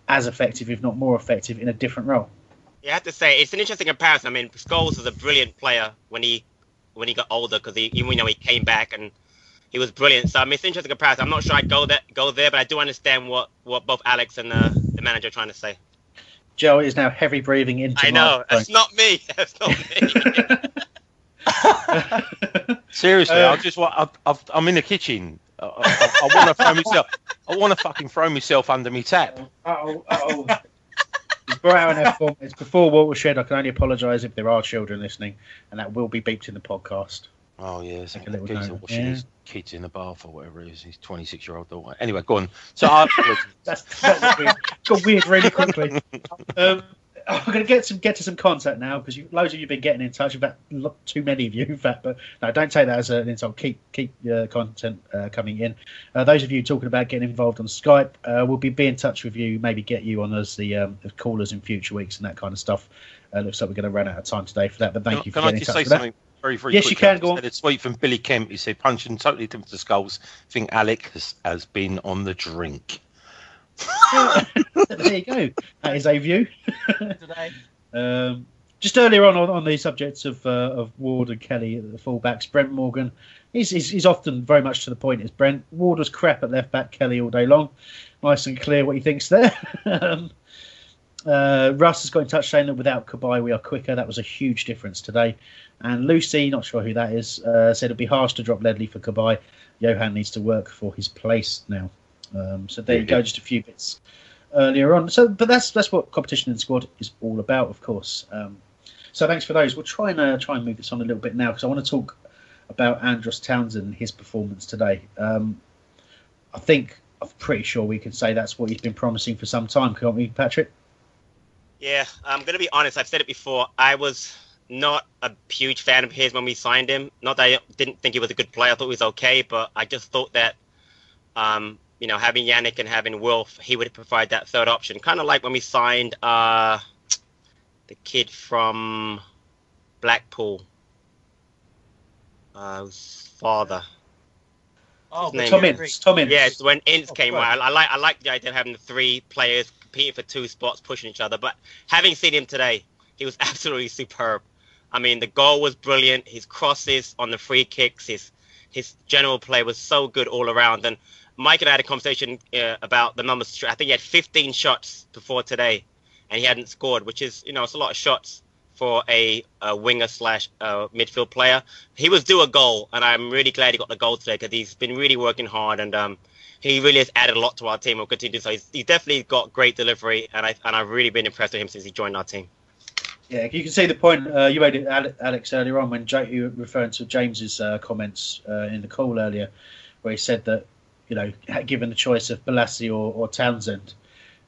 as effective, if not more effective, in a different role. You have to say it's an interesting comparison. I mean, Scholes was a brilliant player when he when he got older, because he you know he came back and he was brilliant. So I mean, it's an interesting comparison. I'm not sure I'd go there, go there, but I do understand what, what both Alex and uh, the manager are trying to say. Joe is now heavy breathing into. I know that's not me. That's not me. Seriously, uh, I just want. I've, I've, I'm in the kitchen. I, I, I want to throw myself. I want to fucking throw myself under me tap. Uh-oh, uh-oh. He's brought out an F-bomb. It's before watershed. I can only apologise if there are children listening, and that will be beeped in the podcast. Oh, yeah. Like a little geezer washing yeah. his kids in the bath or whatever it is. His twenty-six-year-old daughter. Anyway, go on. So I... That's, that weird. Got weird really quickly. Um... I'm going to get some get to some contact now because you, loads of you have been getting in touch. In fact, too many of you, in fact. But no, don't take that as an insult. Keep keep uh, content uh, coming in. Uh, those of you talking about getting involved on Skype, uh, we'll be, be in touch with you, maybe get you on as the, um, the callers in future weeks and that kind of stuff. Uh, looks like we're going to run out of time today for that. But thank can, you for getting in touch with that. Can I just say something very, very yes, quickly? Yes, you can. Go on. A tweet from Billy Kemp. He said, Puncheon totally different to Scholes. I think Alex has, has been on the drink. There you go. That is a view. um, just earlier on, on on the subjects of uh, of Ward and Kelly, the fullbacks, Brent Morgan, he's, he's he's often very much to the point. Is Brent Ward was crap at left back, Kelly all day long. Nice and clear what he thinks there. um, uh, Russ has got in touch saying that without Kabay we are quicker. That was a huge difference today. And Lucy, not sure who that is, uh, said it'd be harsh to drop Ledley for Kabay. Johan needs to work for his place now. Um, so there you go, just a few bits earlier on. So, but that's that's what competition in the squad is all about, of course. Um, so thanks for those. We'll try and uh, try and move this on a little bit now because I want to talk about Andros Townsend and his performance today. Um, I think I'm pretty sure we can say that's what he's been promising for some time, can't we, Patrick? Yeah, I'm going to be honest. I've said it before. I was not a huge fan of his when we signed him. Not that I didn't think he was a good player. I thought he was okay, but I just thought that. Um, You know, having Yannick and having Wilf, he would provide that third option. Kind of like when we signed uh, the kid from Blackpool, uh, his father. Oh, Tom Ince. Tom Ince. Yeah, it's when Ince oh, came out. I, I like I like the idea of having the three players competing for two spots, pushing each other. But having seen him today, he was absolutely superb. I mean, the goal was brilliant. His crosses on the free kicks, his his general play was so good all around. And Mike and I had a conversation uh, about the numbers. I think he had fifteen shots before today, and he hadn't scored, which is, you know, it's a lot of shots for a, a winger slash uh, midfield player. He was due a goal, and I'm really glad he got the goal today because he's been really working hard, and um, he really has added a lot to our team. We'll continue to do so. He's, he's definitely got great delivery, and, I, and I've really been impressed with him since he joined our team. Yeah, you can see the point uh, you made, it, Alex, earlier on when Jay, you were referring to James's uh, comments uh, in the call earlier, where he said that, you know, given the choice of Bolasie or, or Townsend,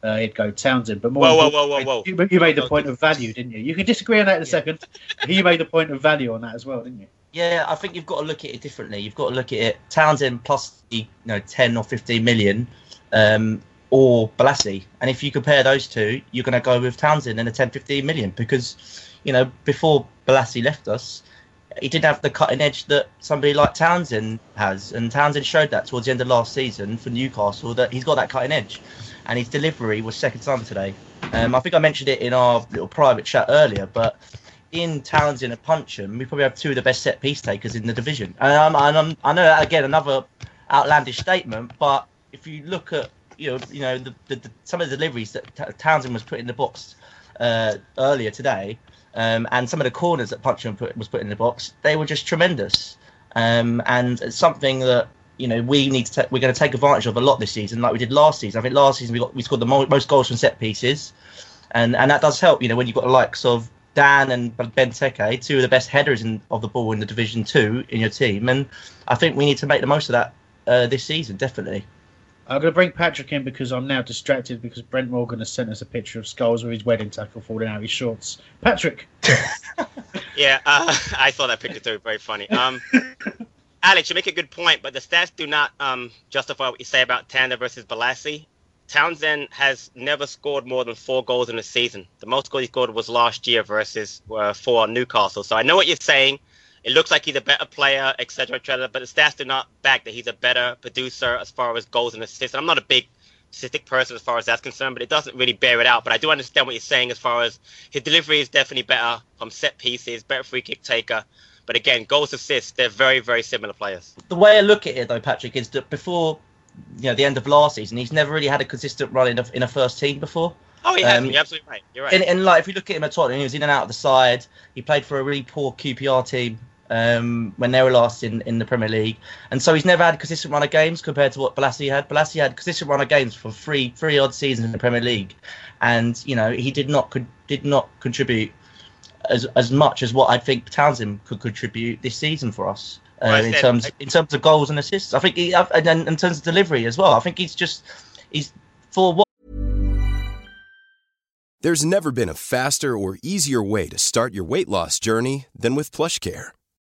uh, he'd go Townsend. But more whoa, whoa, whoa, whoa, whoa. You, you made the point of value, didn't you? You can disagree on that in a yeah. second. You made the point of value on that as well, didn't you? Yeah, I think you've got to look at it differently. You've got to look at it Townsend plus, you know, ten or fifteen million um, or Bolasie. And if you compare those two, you're going to go with Townsend and the ten, fifteen million because, you know, before Bolasie left us, he didn't have the cutting edge that somebody like Townsend has. And Townsend showed that towards the end of last season for Newcastle, that he's got that cutting edge. And his delivery was second time today. Um, I think I mentioned it in our little private chat earlier, but in Townsend and Puncheon, we probably have two of the best set-piece takers in the division. And, I'm, and I'm, I know, again, another outlandish statement, but if you look at you know, you know the, the, the, some of the deliveries that T- Townsend was put in the box uh, earlier today, Um, and some of the corners that Puncheon put, was put in the box, they were just tremendous. Um, and it's something that you know we need to ta- we're going to take advantage of a lot this season, like we did last season. I think last season we got we scored the mo- most goals from set pieces, and and that does help. You know when you've got the likes of Dan and Benteke, two of the best headers in, of the ball in the Division Two in your team, and I think we need to make the most of that uh, this season, definitely. I'm going to bring Patrick in because I'm now distracted because Brent Morgan has sent us a picture of Scholes with his wedding tackle falling out of his shorts. Patrick! yeah, uh, I saw that picture too. Very funny. Um, Alex, you make a good point, but the stats do not um, justify what you say about Tanda versus Bolasie. Townsend has never scored more than four goals in a season. The most goals he scored was last year versus uh, for Newcastle. So I know what you're saying. It looks like he's a better player, et cetera, et cetera, but the stats do not back that he's a better producer as far as goals and assists. And I'm not a big statistic person as far as that's concerned, but it doesn't really bear it out. But I do understand what you're saying as far as his delivery is definitely better from set pieces, better free kick taker. But again, goals, assists, they're very, very similar players. The way I look at it, though, Patrick, is that before you know the end of last season, he's never really had a consistent run in a, in a first team before. Oh, yeah, um, you're absolutely right. You're right. And, and like, if you look at him at Tottenham, he was in and out of the side. He played for a really poor Q P R team um, when they were last in, in the Premier League, and so he's never had a consistent run of games compared to what Bolasie had. Bolasie had consistent run of games for three three odd seasons in the Premier League, and you know he did not could, did not contribute as as much as what I think Townsend could contribute this season for us uh, well, in said, terms I... in terms of goals and assists. I think he, and, and in terms of delivery as well. I think he's just he's for what. There's never been a faster or easier way to start your weight loss journey than with PlushCare.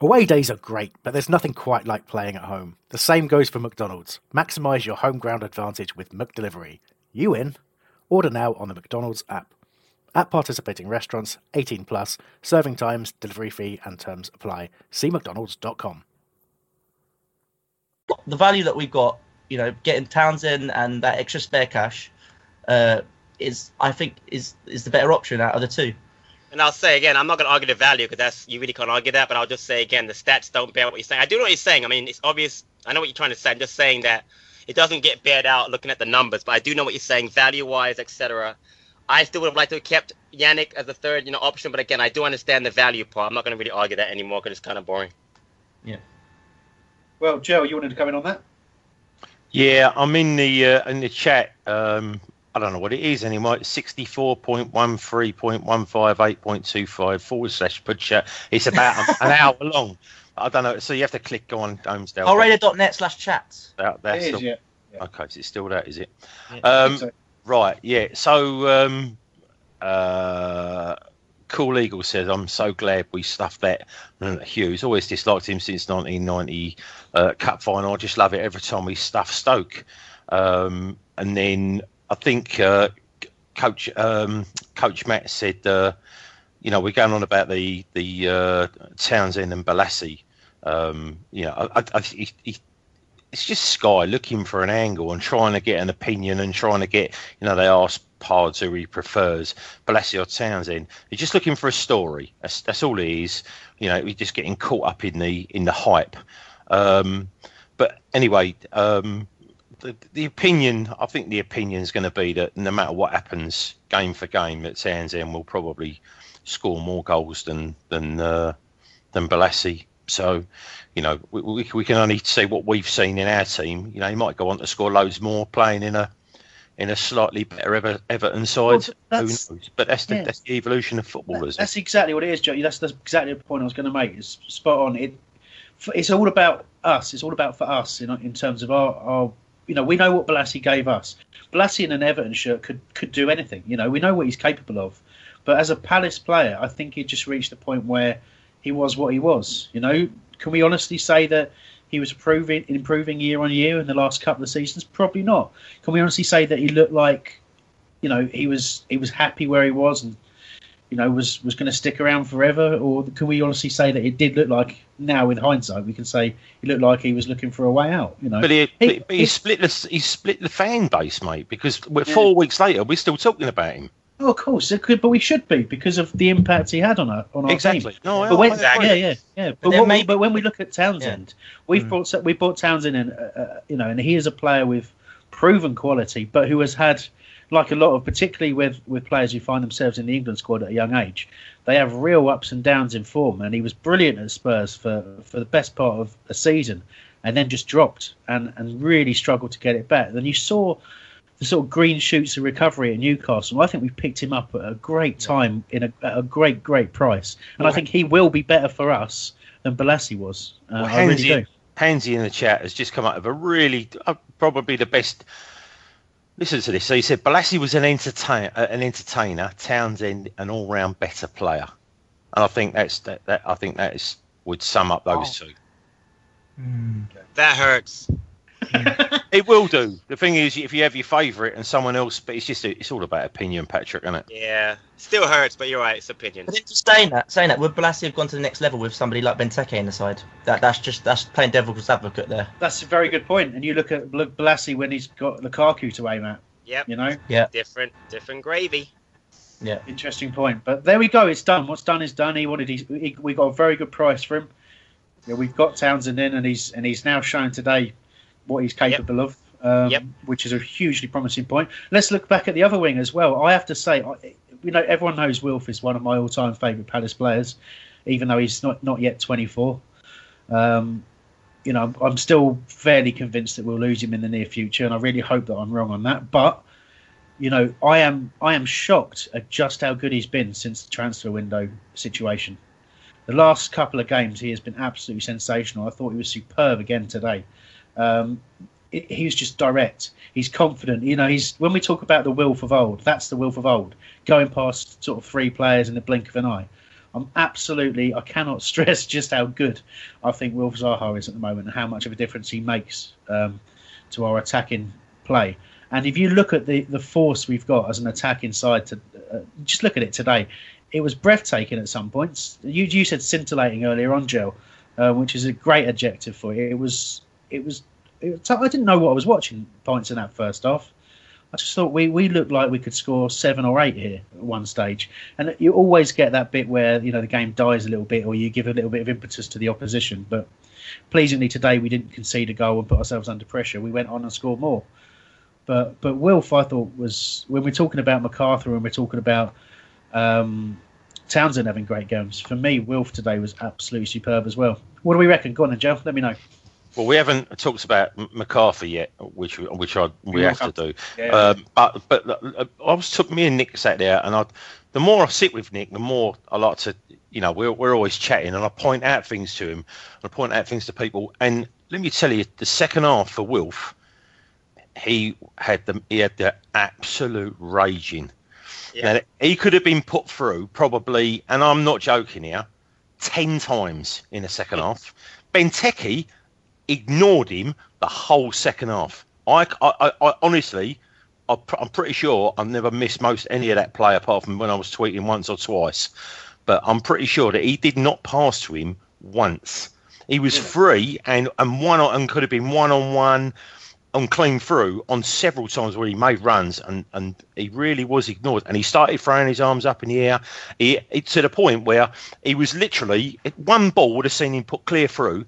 Away days are great, but there's nothing quite like playing at home. The same goes for McDonald's. Maximise your home ground advantage with McDelivery. You win. Order now on the McDonald's app. At participating restaurants, eighteen plus, serving times, delivery fee and terms apply. See mcdonalds dot com. The value that we've got, you know, getting Townsend and that extra spare cash, uh, is I think is is the better option out of the two. And I'll say again, I'm not going to argue the value because that's you really can't argue that, but I'll just say again, the stats don't bear what you're saying. I do know what you're saying. I mean, it's obvious. I know what you're trying to say. I'm just saying that it doesn't get bared out looking at the numbers, but I do know what you're saying, value-wise, et cetera. I still would have liked to have kept Yannick as a third, you know, option, but again, I do understand the value part. I'm not going to really argue that anymore because it's kind of boring. Yeah. Well, Joe, you wanted to come in on that? Yeah, I'm in the uh, in the chat. Um, I don't know what it is anymore. It's sixty-four point one three point one five eight point two five forward slash picture. It's about an hour long. I don't know. So you have to click on Holmesdale. Allradio dot net slash chats. That, that's it is, the, yeah. yeah. Okay, so it's still that, is it? Yeah, um, so. Right, yeah. So um, uh, Cool Eagle says, I'm so glad we stuffed that. And Hughes, always disliked him since nineteen ninety uh, Cup final. I just love it every time we stuff Stoke. Um, and then... I think uh, Coach um, Coach Matt said, uh, you know, we're going on about the the uh, Townsend and Bolasie. Um, you know, I, I, he, he, it's just Sky looking for an angle and trying to get an opinion and trying to get, you know, they ask Pards who he prefers, Bolasie or Townsend. He's just looking for a story. That's, that's all it is. You know, he's just getting caught up in the in the hype. Um, but anyway. Um, The, the opinion, I think the opinion is going to be that no matter what happens, game for game, that Townsend will probably score more goals than than uh, than Bolasie. So, you know, we, we we can only see what we've seen in our team. You know, he might go on to score loads more playing in a in a slightly better Ever, Everton side. Well, who knows? But that's the, yeah. that's the evolution of footballers. That, that's it? exactly what it is, Joe. That's, that's exactly the point I was going to make. It's spot on. It it's all about us. It's all about for us, you know, in terms of our, our, you know, we know what Bolasie gave us. Bolasie in an Everton shirt could, could do anything. You know, we know what he's capable of. But as a Palace player, I think he just reached the point where he was what he was. You know, can we honestly say that he was improving, improving year on year in the last couple of seasons? Probably not. Can we honestly say that he looked like, you know, he was he was happy where he was and, you know, was, was going to stick around forever? Or can we honestly say that it did look like, now with hindsight, we can say it looked like he was looking for a way out? You know, but he, he, but he split the he split the fan base, mate, because we're yeah. four weeks later, we're still talking about him. Oh, of course, it could, but we should be because of the impact he had on our on our exactly. team. No, but when, exactly. Yeah, yeah, yeah. But, but, when we, but when we look at Townsend, yeah. we've mm. brought we brought Townsend in, uh, you know, and he is a player with proven quality, but who has had, like a lot of, particularly with, with players who find themselves in the England squad at a young age, they have real ups and downs in form. And he was brilliant at Spurs for, for the best part of a season, and then just dropped and, and really struggled to get it back. Then you saw the sort of green shoots of recovery at Newcastle. I think we picked him up at a great time in a, at a great, great price. And well, I think he will be better for us than Bolasie was. Uh, well, I really do. Hansy in the chat has just come out of a really, uh, probably the best. Listen to this. So he said, Bolasie was an, entertain, uh, an entertainer, Townsend, an all-round better player. And I think that's that. that I think that is, would sum up those oh. two. Mm. That hurts. It will do. The thing is, if you have your favourite and someone else, but it's just it's all about opinion, Patrick, isn't it? Yeah, still hurts, but you're right. It's opinion. But it's saying that, saying that, would Bolasie have gone to the next level with somebody like Benteke in the side? That that's just that's playing devil's advocate there. That's a very good point. And you look at Bolasie when he's got Lukaku to aim at. Yep. You know. Yeah. Different, different gravy. Yeah. Interesting point. But there we go. It's done. What's done is done. He wanted. He, he, we got a very good price for him. Yeah, we've got Townsend in, and he's and he's now shown today what he's capable yep. of, um, yep. which is a hugely promising point. Let's look back at the other wing as well. I have to say, I, you know, everyone knows Wilf is one of my all-time favourite Palace players, even though he's not, not yet twenty-four. Um, you know, I'm, I'm still fairly convinced that we'll lose him in the near future, and I really hope that I'm wrong on that. But, you know, I am I am shocked at just how good he's been since the transfer window situation. The last couple of games, he has been absolutely sensational. I thought he was superb again today. Um, it, he's just direct. He's confident. You know, he's when we talk about the Wilf of old, that's the Wilf of old, going past sort of three players in the blink of an eye. I'm absolutely, I cannot stress just how good I think Wilf Zaha is at the moment and how much of a difference he makes um, to our attacking play. And if you look at the, the force we've got as an attacking side, to, uh, just look at it today. It was breathtaking at some points. You, you said scintillating earlier on, Joel, uh, which is a great adjective for you. It was... It was, it was. I didn't know what I was watching. Points in that first half, I just thought we, we looked like we could score seven or eight here at one stage. And you always get that bit where you know the game dies a little bit, or you give a little bit of impetus to the opposition. But pleasingly today, we didn't concede a goal and put ourselves under pressure. We went on and scored more. But but Wilf, I thought, was when we're talking about McArthur and we're talking about um, Townsend having great games. For me, Wilf today was absolutely superb as well. What do we reckon? Go on, then, Joe. Let me know. Well, we haven't talked about McArthur yet, which which I we have to do. Yeah. Um, but but I was took me and Nick sat there, and I, the more I sit with Nick, the more I like to, you know, we're we're always chatting, and I point out things to him, and I point out things to people. And let me tell you, the second half for Wilf, he had the he had the absolute raging. Yeah. Now, he could have been put through probably, and I'm not joking here, ten times in the second yeah. half. Benteke ignored him the whole second half. I, I, I honestly, I, I'm pretty sure I've never missed most any of that play apart from when I was tweeting once or twice. But I'm pretty sure that he did not pass to him once. He was yeah. free and and one and could have been one on one, on clean through on several times where he made runs and and he really was ignored. And he started throwing his arms up in the air. He, he to the point where he was literally one ball would have seen him put clear through.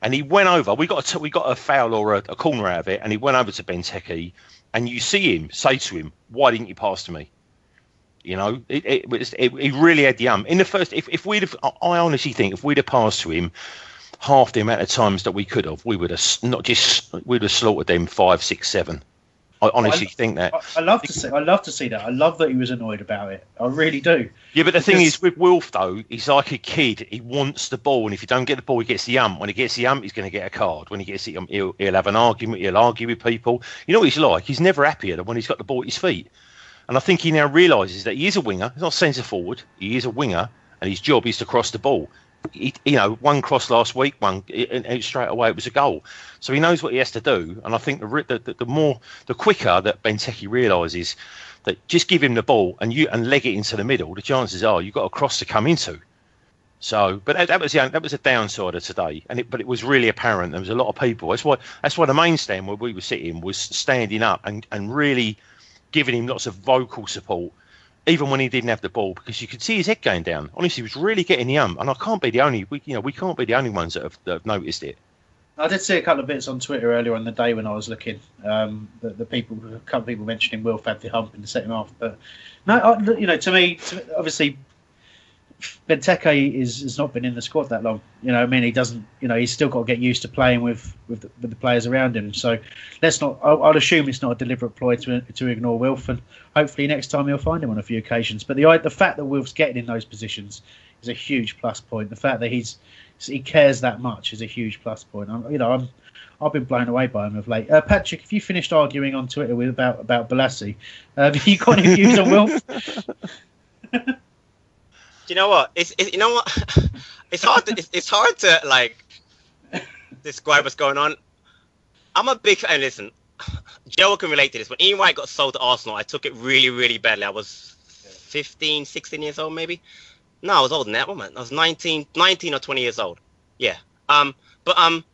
And he went over. We got a, we got a foul or a, a corner out of it, and he went over to Benteke, and you see him say to him, "Why didn't you pass to me?" You know, it it, was, it, it really had the um in the first. If if we'd have, I honestly think if we'd have passed to him half the amount of times that we could have, we would have not just we'd have slaughtered them five, six, seven. I honestly I, think that. I, I love to see. I love to see that. I love that he was annoyed about it. I really do. Yeah, but the because... thing is, with Wilf though, he's like a kid. He wants the ball, and if you don't get the ball, he gets the ump. When he gets the ump, he's going to get a card. When he gets the ump, he'll, he'll have an argument. He'll argue with people. You know what he's like. He's never happier than when he's got the ball at his feet. And I think he now realises that he is a winger. He's not centre forward. He is a winger, and his job is to cross the ball. He, you know, one cross last week, one and straight away it was a goal. So he knows what he has to do, and I think the the, the more, the quicker that Benteke realises that just give him the ball and you and leg it into the middle, the chances are you've got a cross to come into. So, but that, that was the that was a downside of today, and it, but it was really apparent. There was a lot of people. That's why that's why the main stand where we were sitting was standing up and, and really giving him lots of vocal support. Even when he didn't have the ball, because you could see his head going down. Honestly, he was really getting the ump, and I can't be the only. We, you know, we can't be the only ones that have, that have noticed it. I did see a couple of bits on Twitter earlier on the day when I was looking. Um, the, the people, a couple of people mentioning Wilf had the hump in the second half, but no, I, you know, to me, to, obviously, Benteke is has not been in the squad that long. You know, I mean, he doesn't. You know, he's still got to get used to playing with with the, with the players around him. So let's not. I'll, I'll assume it's not a deliberate ploy to to ignore Wilf, and hopefully next time you'll find him on a few occasions. But the the fact that Wilf's getting in those positions is a huge plus point. The fact that he's he cares that much is a huge plus point. I'm, you know, I'm I've been blown away by him of late. Uh, Patrick, if you finished arguing on Twitter with about about Bolasie, uh, have you got any views on Wilf? You know what? It's it, you know what? It's hard. To, it's, it's hard to like describe what's going on. I'm a big fan. Listen, Joel can relate to this. When Ian White got sold to Arsenal, I took it really, really badly. I was fifteen, sixteen years old, maybe. No, I was older than that woman. I was nineteen, nineteen or twenty years old. Yeah. Um. But um.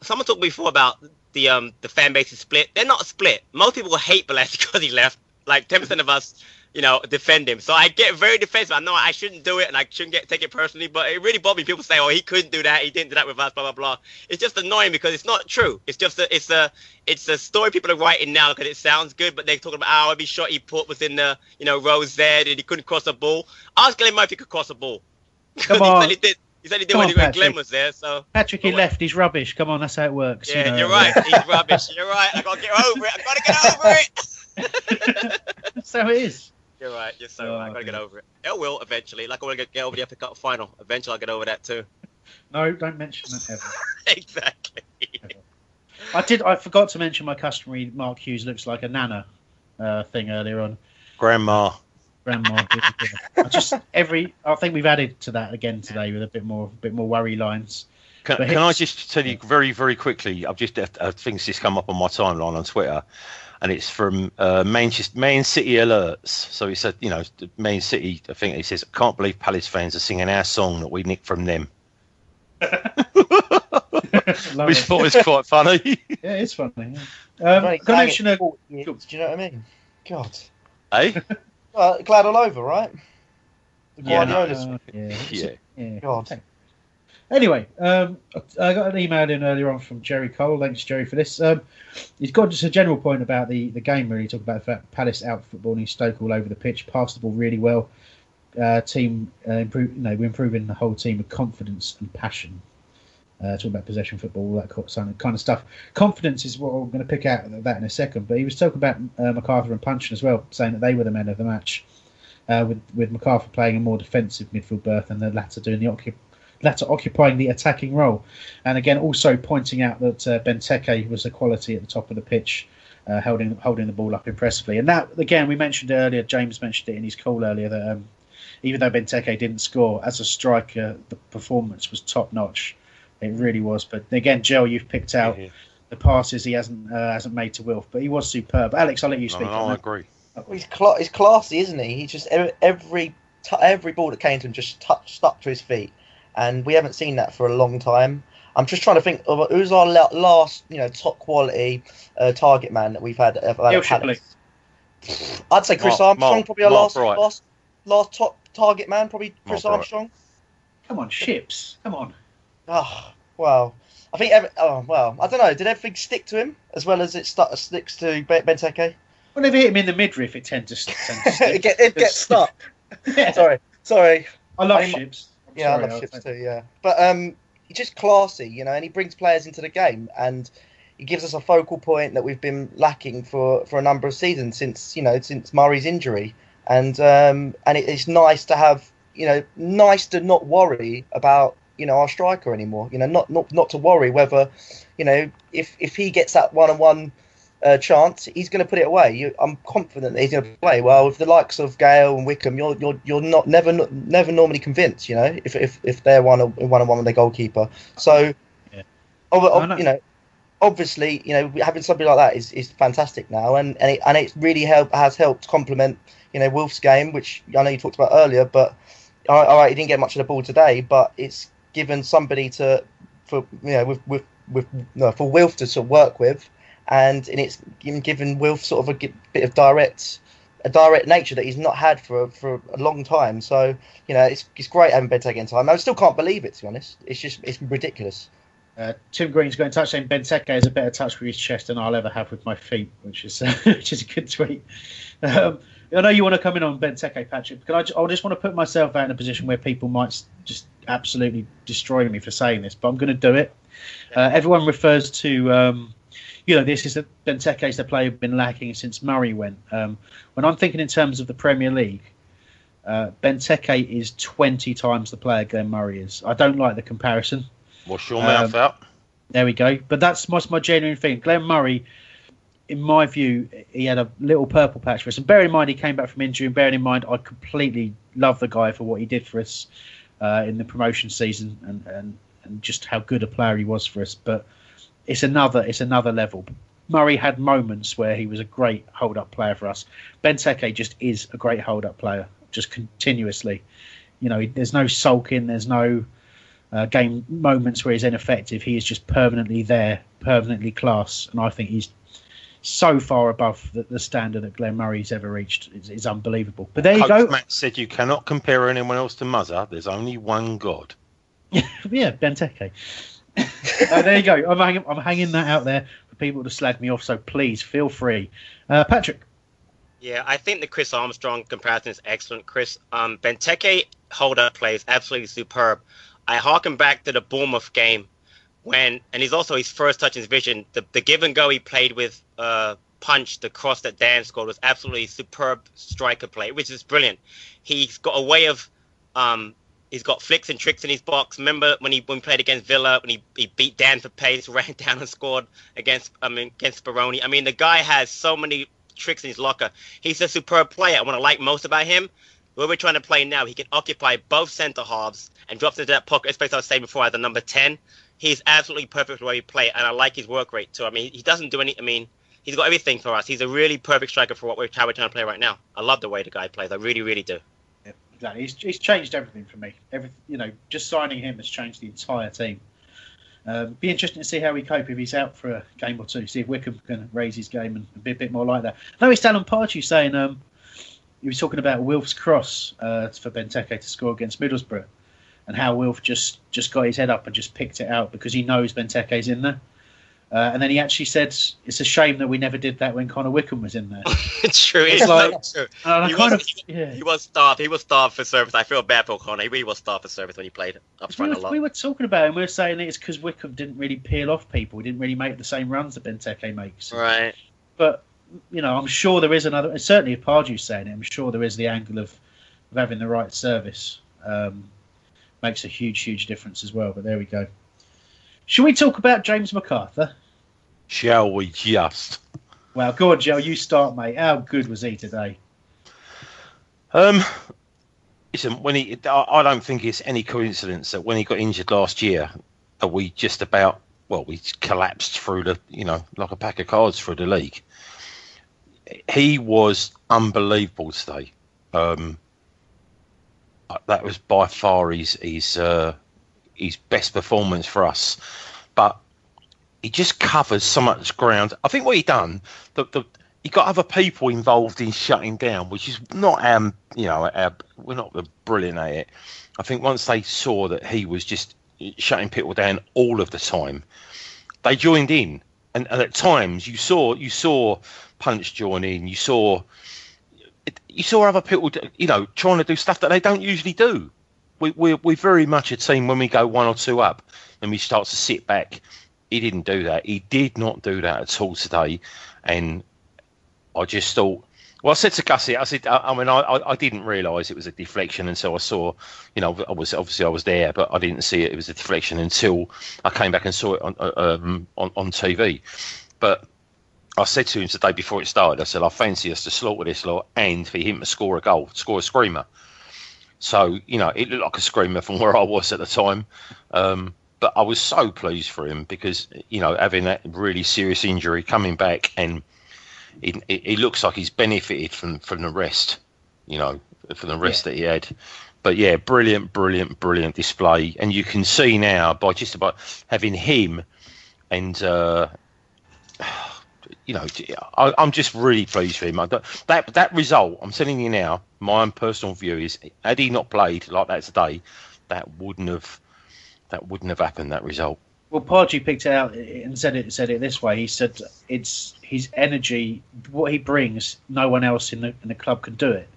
Someone talked before about the um the fan base is split. They're not split. Most people hate Bolasie because he left. Like ten percent of us. You know, defend him. So I get very defensive. I know I shouldn't do it, and I shouldn't get take it personally. But it really bothered me. People say, "Oh, he couldn't do that. He didn't do that with us." Blah blah blah. It's just annoying because it's not true. It's just a, it's a, it's a story people are writing now because it sounds good. But they're talking about, "Oh, every shot he put was in the, you know, rows there, and he couldn't cross the ball." Ask Glenn Murray if he could cross the ball. Come on. He said he did. He said he did when Glenn was there. So Patrick, he left. He's rubbish. Come on, that's how it works. Yeah, you know. You're right. He's rubbish. You're right. I gotta get over it. I gotta get over it. That's how it is. You're right. You're so oh, right. I've got to get over it. It will eventually. Like I want to get over the F A Cup final. Eventually, I'll get over that too. No, don't mention that ever. Exactly. Ever. I did. I forgot to mention my customary Mark Hughes looks like a nana uh, thing earlier on. Grandma. Grandma. I just every. I think we've added to that again today with a bit more, bit more worry lines. Can, can I just tell you very, very quickly? I've just uh, things just come up on my timeline on Twitter. And it's from uh, Manchester Man City Alerts. So he said, you know, Man City, I think he says, I can't believe Palace fans are singing our song that we nicked from them. Which it. Thought was quite funny. Yeah, it's funny. Yeah. Um, Mate, connection of... Do you know what I mean? God. Eh? Well, glad all over, right? The Guardiola's. Yeah, no, yeah. yeah. God. Anyway, um, I got an email in earlier on from Jerry Cole. Thanks, Jerry, for this. Um, he's got just a general point about the, the game, really. Talking about the fact Palace out-footballing Stoke all over the pitch, passed the ball really well. Uh, team uh, improve, you know, we're improving the whole team with confidence and passion. Uh, talking about possession football, all that kind of stuff. Confidence is what I'm going to pick out of that in a second. But he was talking about uh, McArthur and Puncheon as well, saying that they were the men of the match, uh, with with McArthur playing a more defensive midfield berth and the latter doing the occupation. Latter occupying the attacking role, and again also pointing out that uh, Benteke was a quality at the top of the pitch, uh, holding holding the ball up impressively. And that again, we mentioned earlier, James mentioned it in his call earlier, that um, even though Benteke didn't score as a striker, the performance was top notch. It really was. But again, Joel, you've picked out yeah. the passes he hasn't uh, hasn't made to Wilf, but he was superb. Alex, I'll let you speak. No, no, I agree. Well, he's cl- he's classy, isn't he? He just every t- every ball that came to him just touched stuck to his feet. And we haven't seen that for a long time. I'm just trying to think of who's our last, you know, top quality uh, target man that we've had. That I'd say Chris Mark, Armstrong, Mark, probably our last, last last top target man, probably Chris Mark Armstrong. Bright. Come on, Ships, come on. Oh, well, I think, every, oh, well, I don't know. Did everything stick to him as well as it st- sticks to Benteke? Well, if you hit him in the midriff, it tends to, tend to stick. it gets it get stuck. yeah. Sorry, sorry. I love I Ships. Yeah, Sorry, I love Ships too, yeah. But um, he's just classy, you know, and he brings players into the game. And it gives us a focal point that we've been lacking for, for a number of seasons since, you know, since Murray's injury. And um, and it, it's nice to have, you know, nice to not worry about, you know, our striker anymore, you know, not not, not to worry whether, you know, if, if he gets that one-on-one uh, chance, he's going to put it away. You, I'm confident that he's going to put it away. Well, with the likes of Gale and Wickham, you're you're you're not never never normally convinced, you know, if if, if they're one one-on-one with their goalkeeper. So, yeah. ob- ob- you know, obviously, you know, having somebody like that is, is fantastic now, and and it, and it really help, has helped complement, you know, Wolf's game, which I know you talked about earlier, but all right, he didn't get much of the ball today, but it's given somebody to, for you know, with with with no, for Wilf to sort of work with, and and it's given Wilf sort of a bit of direct, a direct nature that he's not had for for a long time. So you know, it's it's great having Benteke in time. I still can't believe it, to be honest. It's just it's ridiculous. Uh, Tim Green's going to touch saying Benteke has a better touch with his chest than I'll ever have with my feet, which is uh, which is a good tweet. Um, I know you want to come in on Benteke, Patrick, because I, I just want to put myself out in a position where people might just absolutely destroy me for saying this, but I'm going to do it. Uh, everyone refers to, um, you know, this is the Benteke's the player we've been lacking since Murray went. Um, when I'm thinking in terms of the Premier League, uh, Benteke is twenty times the player Glenn Murray is. I don't like the comparison. Wash your mouth um, out. There we go. But that's my, my genuine thing. Glenn Murray, in my view, he had a little purple patch for us. And bear in mind, he came back from injury. And bearing in mind, I completely love the guy for what he did for us uh, in the promotion season, and, and, and just how good a player he was for us. But it's another it's another level. Murray had moments where he was a great hold-up player for us. Benteke just is a great hold-up player, just continuously. You know, there's no sulking. There's no... Uh, game moments where he's ineffective. He is just permanently there, permanently class, and I think he's so far above the, the standard that Glenn Murray's ever reached. It's, it's unbelievable. But there Coach you go. Max said you cannot compare anyone else to Muzza. There's only one God. Yeah, Benteke. uh, there you go. I'm hanging, I'm hanging that out there for people to slag me off. So please feel free, uh, Patrick. Yeah, I think the Chris Armstrong comparison is excellent. Chris um, Benteke hold-up play is absolutely superb. I harken back to the Bournemouth game when, and he's also his first touch in his vision, the, the give and go he played with uh, Punch, the cross that Dan scored was absolutely superb striker play, which is brilliant. He's got a way of, um, he's got flicks and tricks in his box. Remember when he when we played against Villa, when he, he beat Dan for pace, ran down and scored against, I mean, against Speroni. I mean, the guy has so many tricks in his locker. He's a superb player. What I like most about him, where we're trying to play now, he can occupy both centre halves and drops into that pocket space I was saying before as a number ten. He's absolutely perfect where he play, and I like his work rate too. I mean, he doesn't do any. I mean, he's got everything for us. He's a really perfect striker for what we're, how we're trying to play right now. I love the way the guy plays. I really, really do. Yeah, exactly. He's, he's changed everything for me. Everything, you know, just signing him has changed the entire team. Um, be interesting to see how we cope if he's out for a game or two. See if Wickham can raise his game and be a bit more like that. No, it's Alan Pardew saying. Um, He was talking about Wilf's cross uh, for Benteke to score against Middlesbrough and how Wilf just, just got his head up and just picked it out because he knows Benteke's in there. Uh, and then he actually said, it's a shame that we never did that when Connor Wickham was in there. True, it's like, true. He, was, of, he, yeah. he was starved. He was starved for service. I feel bad for Connor. He really was starved for service when he played up front we were, a lot. We were talking about him. We were saying it's because Wickham didn't really peel off people. He didn't really make the same runs that Benteke makes. Right. But... you know, I'm sure there is another. Certainly, if Pardew's saying it, I'm sure there is the angle of, of having the right service um, makes a huge, huge difference as well. But there we go. Shall we talk about James McArthur? Shall we just? Well, go on, Joe. You start, mate. How good was he today? Um, listen, when he, I don't think it's any coincidence that when he got injured last year, that we just about well, we collapsed through the, you know, like a pack of cards through the league. He was unbelievable today. Um, that was by far his his, uh, his best performance for us. But he just covers so much ground. I think what he done, the, the, he got other people involved in shutting down, which is not um you know our, we're not brilliant at it. I think once they saw that he was just shutting people down all of the time, they joined in. And, and at times you saw you saw Punch join in, you saw you saw other people, you know, trying to do stuff that they don't usually do. We, we're, we're very much a team when we go one or two up and we start to sit back He didn't do that. He did not do that at all today. And I just thought, well, I said to Gussie, I said, I, I mean, I, I didn't realise it was a deflection. And so I saw, you know, I was obviously I was there, but I didn't see it. It was a deflection until I came back and saw it on um, on, on T V. But I said to him the day before it started, I said, I fancy us to slaughter this lot and for him to score a goal, score a screamer. So, you know, it looked like a screamer from where I was at the time. Um, but I was so pleased for him because, you know, having that really serious injury, coming back, and it, it, it looks like he's benefited from, from the rest, you know, from the rest yeah. that he had. But, yeah, brilliant, brilliant, brilliant display. And you can see now by just about having him and... Uh, You know, I, I'm just really pleased for him. I, that that result, I'm telling you now, my own personal view is, had he not played like that today, that wouldn't have that wouldn't have happened. That result. Well, Pardew picked it out and said it said it this way. He said it's his energy, what he brings. No one else in the in the club can do it.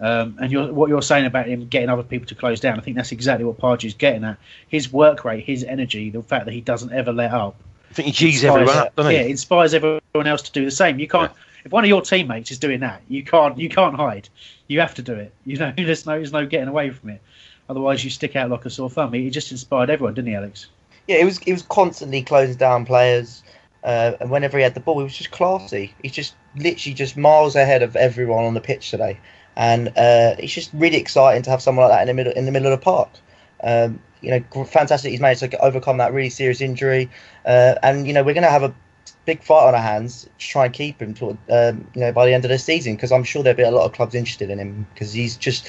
Um, and you're, what you're saying about him getting other people to close down, I think that's exactly what Pardew's getting at. His work rate, his energy, the fact that he doesn't ever let up. I think he G's everyone up, doesn't he? Yeah, inspires everyone else to do the same. You can't, yeah. if one of your teammates is doing that, you can't, you can't hide. You have to do it. You know, there's no, there's no getting away from it. Otherwise, you stick out like a sore thumb. He just inspired everyone, didn't he, Alex? Yeah, he was, he was constantly closing down players, uh, and whenever he had the ball, he was just classy. He's just literally just miles ahead of everyone on the pitch today, and uh, it's just really exciting to have someone like that in the middle, in the middle of the park. Um, you know, fantastic he's managed to overcome that really serious injury, uh, and you know we're going to have a big fight on our hands to try and keep him toward, um, you know by the end of the season, because I'm sure there'll be a lot of clubs interested in him, because he's just,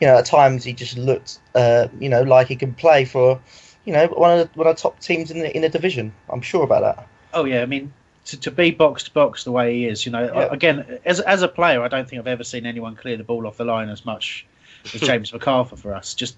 you know, at times he just looked uh, you know like he can play for, you know, one of the, one of the top teams in the in the division. I'm sure about that. Oh yeah, I mean to, to be box to box the way he is, you know, yeah. again as as a player, I don't think I've ever seen anyone clear the ball off the line as much as James McArthur for us. Just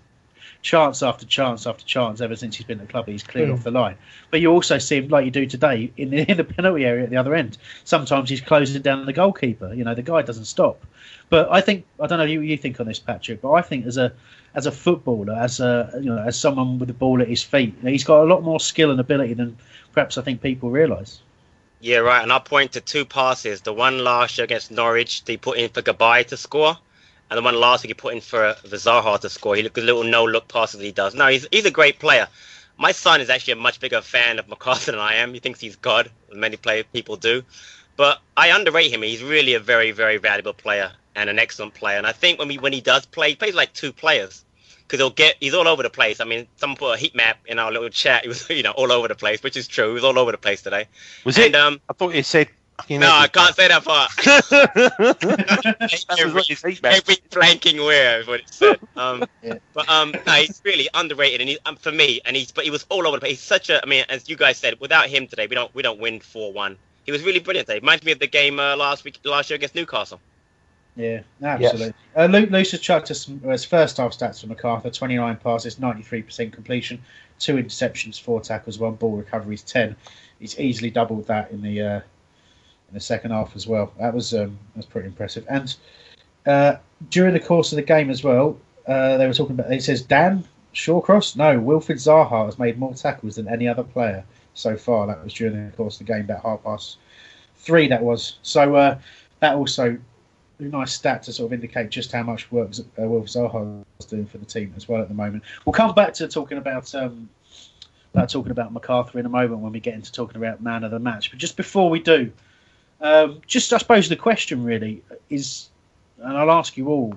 chance after chance after chance ever since he's been at the club, he's cleared mm. off the line. But you also see him, like you do today, in the, in the penalty area at the other end. Sometimes he's closing down the goalkeeper. You know, the guy doesn't stop. But I think, I don't know what you think on this, Patrick, but I think as a as a footballer, as a you know, as someone with the ball at his feet, you know, he's got a lot more skill and ability than perhaps I think people realise. Yeah, right. And I'll point to two passes. The one last year against Norwich, they put in for Gabay to score. And the one last week he put in for, for Zaha to score. He looked a little no-look passes he does. No, he's he's a great player. My son is actually a much bigger fan of McArthur than I am. He thinks he's God. Many play, people do. But I underrate him. He's really a very, very valuable player and an excellent player. And I think when, we, when he does play, he plays like two players. Because he'll get, he's all over the place. I mean, someone put a heat map in our little chat. He was, you know, all over the place, which is true. He was all over the place today. Was and, it? Um, I thought you said... You know, no, I can't say that far. every, every flanking wear is what it said. Um, yeah. But um, no, he's really underrated, and he, um, for me, and he's but he was all over the place. He's such a, I mean, as you guys said, without him today, we don't we don't win four one. He was really brilliant today. Reminds me of the game uh, last week, last year against Newcastle. Yeah, absolutely. Yes. Uh, Luke Luce has chucked us his first half stats for McArthur: twenty-nine passes, ninety-three percent completion, two interceptions, four tackles, one ball recoveries, ten. He's easily doubled that in the. Uh, in the second half as well. That was um, that's pretty impressive. And uh, during the course of the game as well, uh, they were talking about, it says, Dan Shawcross? No, Wilfried Zaha has made more tackles than any other player so far. That was during the course of the game, about half past three that was. So uh, that also, a nice stat to sort of indicate just how much work uh, Wilfried Zaha is doing for the team as well at the moment. We'll come back to talking about... Um, about talking about McArthur in a moment when we get into talking about man of the match. But just before we do, Um, just, I suppose the question really is, and I'll ask you all,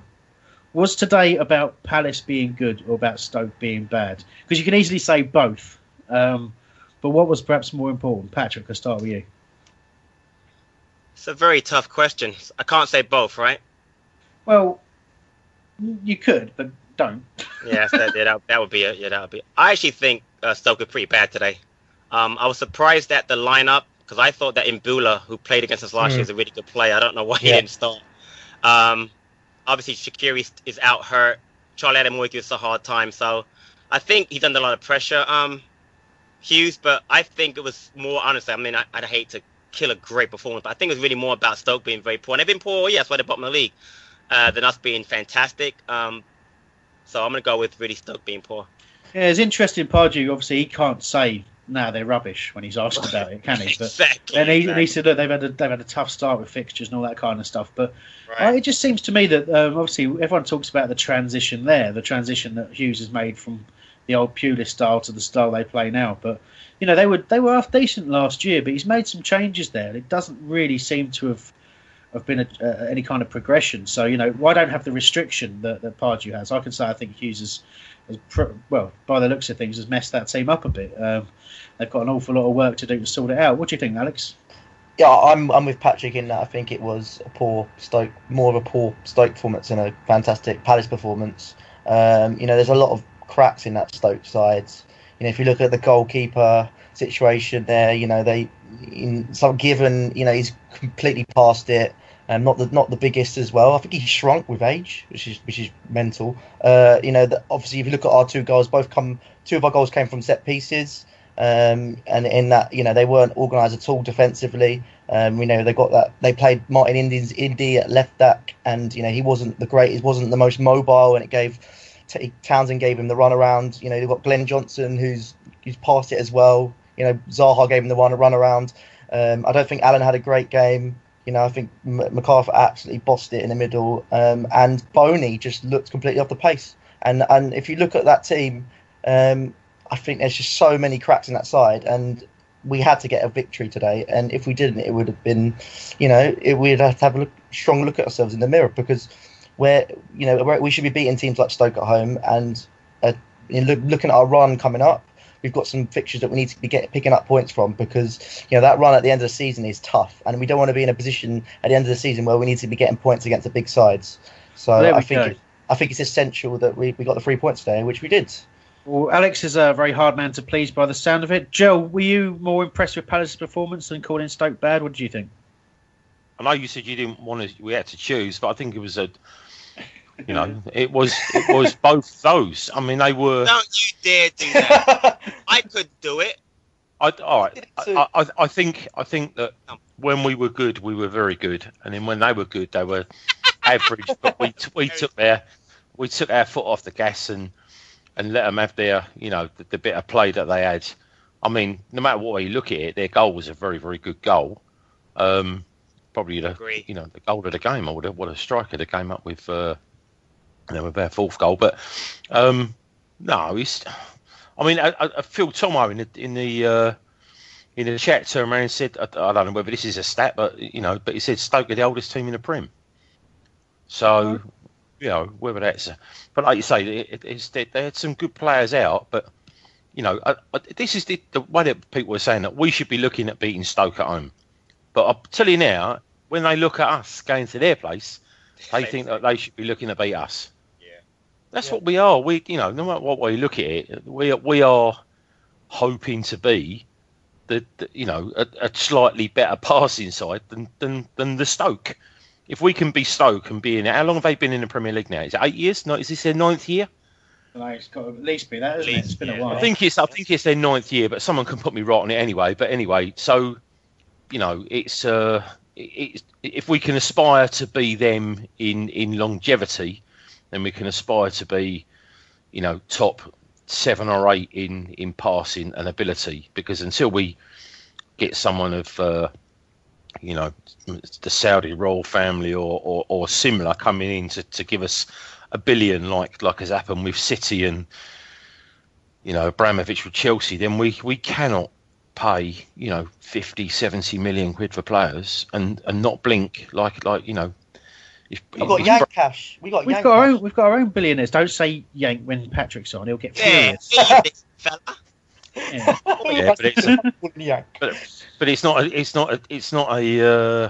was today about Palace being good or about Stoke being bad? Because you can easily say both. Um, but what was perhaps more important? Patrick, I'll start with you. It's a very tough question. I can't say both, right? Well, you could, but don't. yeah, that, that, that would be it. Yeah, that would be it. I actually think uh, Stoke were pretty bad today. Um, I was surprised at the lineup, because I thought that Imbula, who played against us last mm. year, is a really good player. I don't know why he yeah. didn't start. Um, obviously, Shaqiri is out hurt. Charlie Adamoye gives us a hard time. So I think he's under a lot of pressure, um, Hughes. But I think it was more, honestly, I mean, I, I'd hate to kill a great performance, but I think it was really more about Stoke being very poor. And they've been poor, yes, yeah, why they're bottom of the league, uh, than us being fantastic. Um, so I'm going to go with really Stoke being poor. Yeah, it's interesting, Pardew, obviously, he can't say no, they're rubbish when he's asked about it, can he? But exactly. And he, exactly. he said, look, they've had a, they've had a tough start with fixtures and all that kind of stuff. But right. uh, it just seems to me that um, obviously everyone talks about the transition there, the transition that Hughes has made from the old Pulis style to the style they play now. But you know, they were they were half decent last year, but he's made some changes there, and it doesn't really seem to have have been a, uh, any kind of progression. So you know, why don't have the restriction that, that Pardew has? I can say I think Hughes has, has pro- well, by the looks of things, has messed that team up a bit. Um, they've got an awful lot of work to do to sort it out. What do you think, Alex? Yeah, I'm I'm with Patrick in that. I think it was a poor Stoke, more of a poor Stoke performance than a fantastic Palace performance. Um, you know, there's a lot of cracks in that Stoke side. You know, if you look at the goalkeeper situation there, you know, they in some given, you know, he's completely past it. Um, not the not the biggest as well. I think he shrunk with age, which is which is mental. Uh, you know, the, obviously, if you look at our two goals, both come two of our goals came from set pieces, um, and in that, you know, they weren't organised at all defensively. Um, you know, they got that they played Martin Indy's Indy at left back, and you know he wasn't the great, he wasn't the most mobile, and it gave T- Townsend gave him the run around. You know, they've got Glenn Johnson who's who's passed it as well. You know, Zaha gave him the one run around. Um, I don't think Alan had a great game. You know, I think McArthur absolutely bossed it in the middle, um, and Boney just looked completely off the pace. And and if you look at that team, um, I think there's just so many cracks in that side, and we had to get a victory today. And if we didn't, it would have been, you know, it, we'd have to have a look, strong look at ourselves in the mirror, because we're, you know, we're, we should be beating teams like Stoke at home. And uh, you know, look, looking at our run coming up, we've got some fixtures that we need to be get, picking up points from, because you know that run at the end of the season is tough, and we don't want to be in a position at the end of the season where we need to be getting points against the big sides. So well, I think it, I think it's essential that we, we got the three points today, which we did. Well, Alex is a very hard man to please by the sound of it. Joe, were you more impressed with Palace's performance than calling Stoke bad? What did you think? I know you said you didn't want to. We had to choose, but I think it was a. You know, it was it was both those. I mean, they were. Don't you dare do that! I could do it. I all right. I, I I think I think that when we were good, we were very good, and then when they were good, they were average. But we t- we took their we took our foot off the gas and and let them have their, you know, the, the bit of play that they had. I mean, no matter what way you look at it, their goal was a very very good goal. Um, probably the Agreed. you know the goal of the game. I would have what a striker that came up with. Uh, Know, with their fourth goal, but um, no, it's. I mean, I, I feel Tomo in the in the uh, in the chat turned around and said, I, I don't know whether this is a stat, but you know, but he said Stoke are the oldest team in the Prem. So, you know, whether that's, a, but like you say, it, it's they, they had some good players out, but you know, I, I, this is the, the way that people are saying that we should be looking at beating Stoke at home. But I'll tell you now, when they look at us going to their place, they think that they should be looking to beat us. That's yeah. what we are. We, you know, no matter what way you look at it, we we are hoping to be the, the you know, a, a slightly better passing side than, than than the Stoke. If we can be Stoke and be in it, how long have they been in the Premier League now? Is it eight years? No, is this their ninth year? No, it's got to at least be that, isn't it? It's been yeah. a while. I think it's I think it's their ninth year, but someone can put me right on it anyway. But anyway, so you know, it's uh, it, if we can aspire to be them in, in longevity, then we can aspire to be, you know, top seven or eight in, in passing and ability. Because until we get someone of, uh, you know, the Saudi royal family or, or, or similar coming in to, to give us a billion, like like has happened with City and, you know, Abramovich with Chelsea, then we, we cannot pay, you know, fifty, seventy million quid for players and, and not blink like, like you know, If, we've got Yank bro- cash. We got we've Yank got our cash. Own, we've got our own billionaires. Don't say Yank when Patrick's on. He'll get furious. Yeah, fella. Yeah. yeah, but it's a, but, but it's not. A, it's not. A, it's not a. Uh,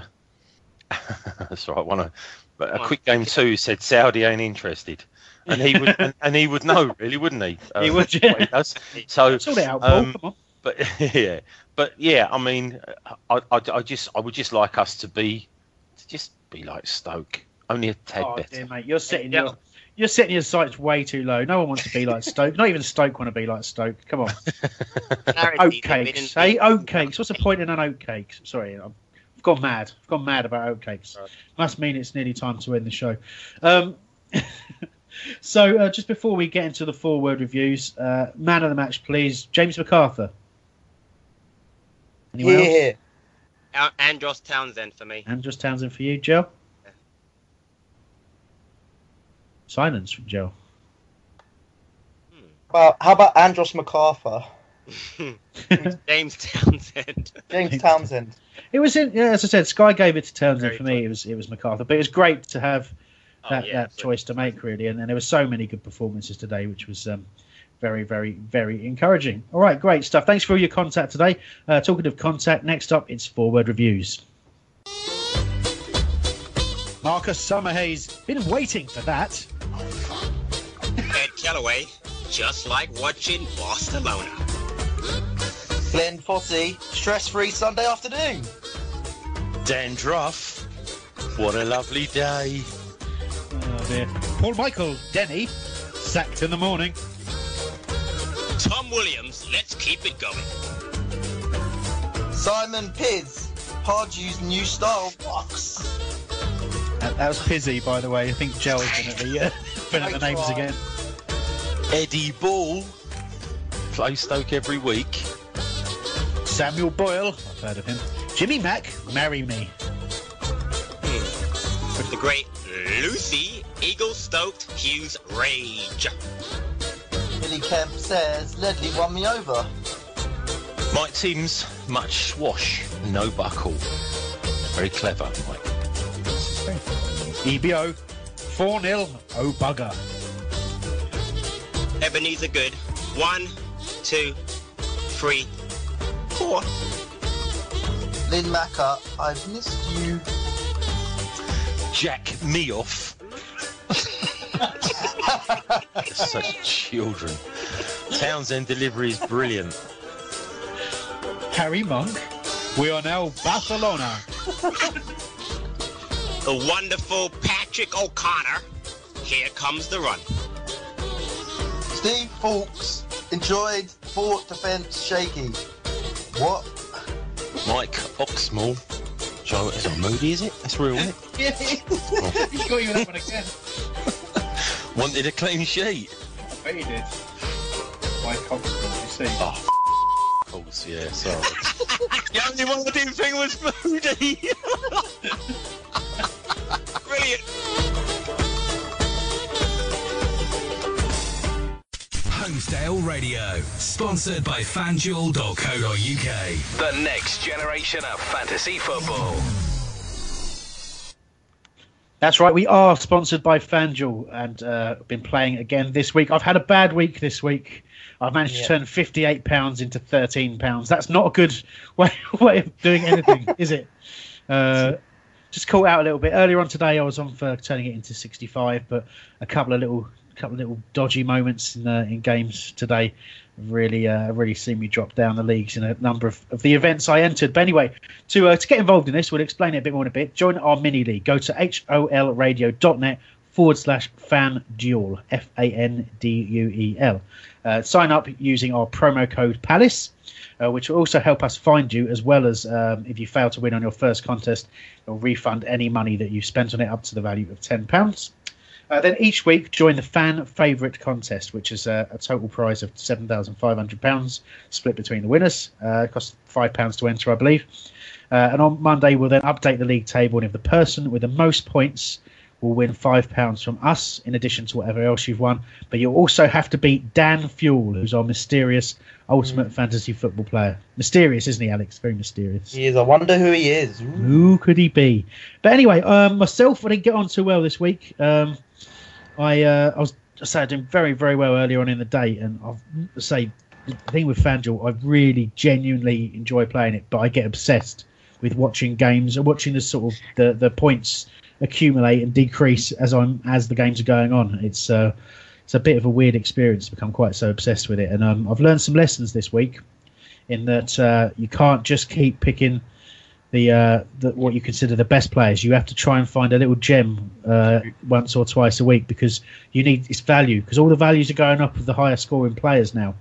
that's right. One. But a quick game two said Saudi ain't interested, and he would. and, and he would know, really, wouldn't he? Um, he would. Yeah. He does. So sort it out, um, Paul. Come on. But yeah. But yeah. I mean, I, I. I just. I would just like us to be. To just be like Stoke. Only a tad oh, better. Dear, mate. You're setting yeah. your you're setting your sights way too low. No one wants to be like Stoke. Not even Stoke want to be like Stoke. Come on. Oatcakes. Hey, oatcakes. What's the point in an oatcakes? Sorry, I've gone mad. I've gone mad about oatcakes. Right. Must mean it's nearly time to end the show. Um, so uh, just before we get into the forward reviews, uh, man of the match, please, James McArthur. Anyone yeah. else? Uh, Andros Townsend for me. Andros Townsend for you, Joe? Yeah. Silence from Joe. Hmm. Well, how about Andros McArthur? James Townsend. James Townsend. It was in, yeah, as I said, Sky gave it to Townsend. Very for me. Fun. It was it was McArthur, but it was great to have that, oh, yeah, that choice to make, really. And, and there were so many good performances today, which was um, very, very, very encouraging. All right, great stuff. Thanks for all your contact today. Uh, talking of contact, next up it's Four Word Reviews. Marcus Summerhayes, been waiting for that. Ed Calloway, just like watching Barcelona. Glenn Fossey, stress-free Sunday afternoon. Dan Druff, what a lovely day. Oh dear. Paul Michael Denny, sacked in the morning. Tom Williams, let's keep it going. Simon Pizz, Pardew's new style box. That, that was Pizzy, by the way. I think Joel's been at the, uh, been at the names try. again. Eddie Ball, play Stoke every week. Samuel Boyle, I've heard of him. Jimmy Mack, marry me. Hmm. With the great Lucy, Eagle-Stoked Hughes Rage. Billy Kemp says, Ledley won me over. Mike Teams, much swash, no buckle. Very clever, Mike. E B O, four nil, oh bugger. Ebenezer Good, one, two, three. Four. Lynn Macker, I've missed you. Jack me off. Such children. Townsend delivery is brilliant. Harry Monk, we are now Barcelona. The wonderful Patrick O'Connor, here comes the run. Steve Fawkes, enjoyed Fort Defence shaky. What? Mike Oxmall. Joe, is it Moody, is it? That's real, isn't it? Yeah, it is. Oh. He got you that one again. Wanted a clean sheet. I bet he did. Mike Oxmall, you see. Oh, f***, of course, yeah, sorry. The only one I didn't think was Moody. Brilliant. Holmesdale Radio, sponsored by FanDuel dot co dot U K. The next generation of fantasy football. That's right, we are sponsored by FanDuel and uh, been playing again this week. I've had a bad week this week. I've managed yeah. to turn fifty-eight pounds into thirteen pounds. That's not a good way, way of doing anything, is it? Uh, just caught out a little bit. Earlier on today, I was on for turning it into sixty-five, but a couple of little... A couple of little dodgy moments in, uh, in games today really uh, really seen me drop down the leagues in a number of, of the events I entered. But anyway, to uh, to get involved in this, we'll explain it a bit more in a bit. Join our mini league. Go to holradio.net forward slash FanDuel, F A N D U E L. Uh, sign up using our promo code PALACE, uh, which will also help us find you, as well as um, if you fail to win on your first contest, it'll refund any money that you've spent on it up to the value of ten pounds. Uh, then each week, join the fan favourite contest, which is uh, a total prize of seven thousand five hundred pounds, split between the winners. Uh, it costs five pounds to enter, I believe. Uh, and on Monday, we'll then update the league table, and if the person with the most points will win five pounds from us, in addition to whatever else you've won. But you'll also have to beat Dan Fuel, who's our mysterious ultimate mm. fantasy football player. Mysterious, isn't he, Alex? Very mysterious. He is. I wonder who he is. Ooh. Who could he be? But anyway, um, myself, I didn't get on too well this week. Um, I uh, I was say, doing very, very well earlier on in the day, and I've say the thing with FanDuel, I really genuinely enjoy playing it, but I get obsessed with watching games and watching the sort of the, the points accumulate and decrease as I'm as the games are going on. It's uh, it's a bit of a weird experience to become quite so obsessed with it, and um, I've learned some lessons this week in that uh, you can't just keep picking the, uh, the what you consider the best players. You have to try and find a little gem uh, once or twice a week, because you need its value, because all the values are going up with the higher scoring players now,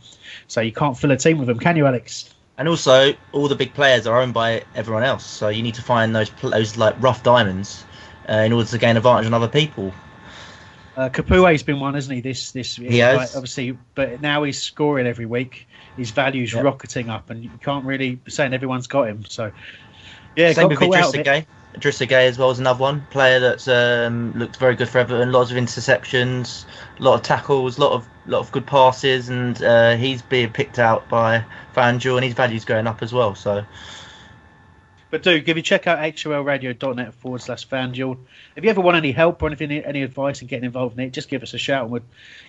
so you can't fill a team with them, can you, Alex? And also, all the big players are owned by everyone else, so you need to find those those like rough diamonds Uh, in order to gain advantage on other people. Uh, Uh, Kapue's been one, hasn't he? This this he has. Like, obviously, but now he's scoring every week. His value's yep. rocketing up, and you can't really be saying everyone's got him. So yeah, same with Idrissa Gueye. Idrissa Gueye as well is another one player that's um, looked very good for Everton. Lots of interceptions, a lot of tackles, lot of lot of good passes, and uh, he's being picked out by FanDuel, and his value's going up as well. So. But do give you check out hlradio.net forward slash FanDuel. If you ever want any help or anything, any advice in getting involved in it, just give us a shout and we'll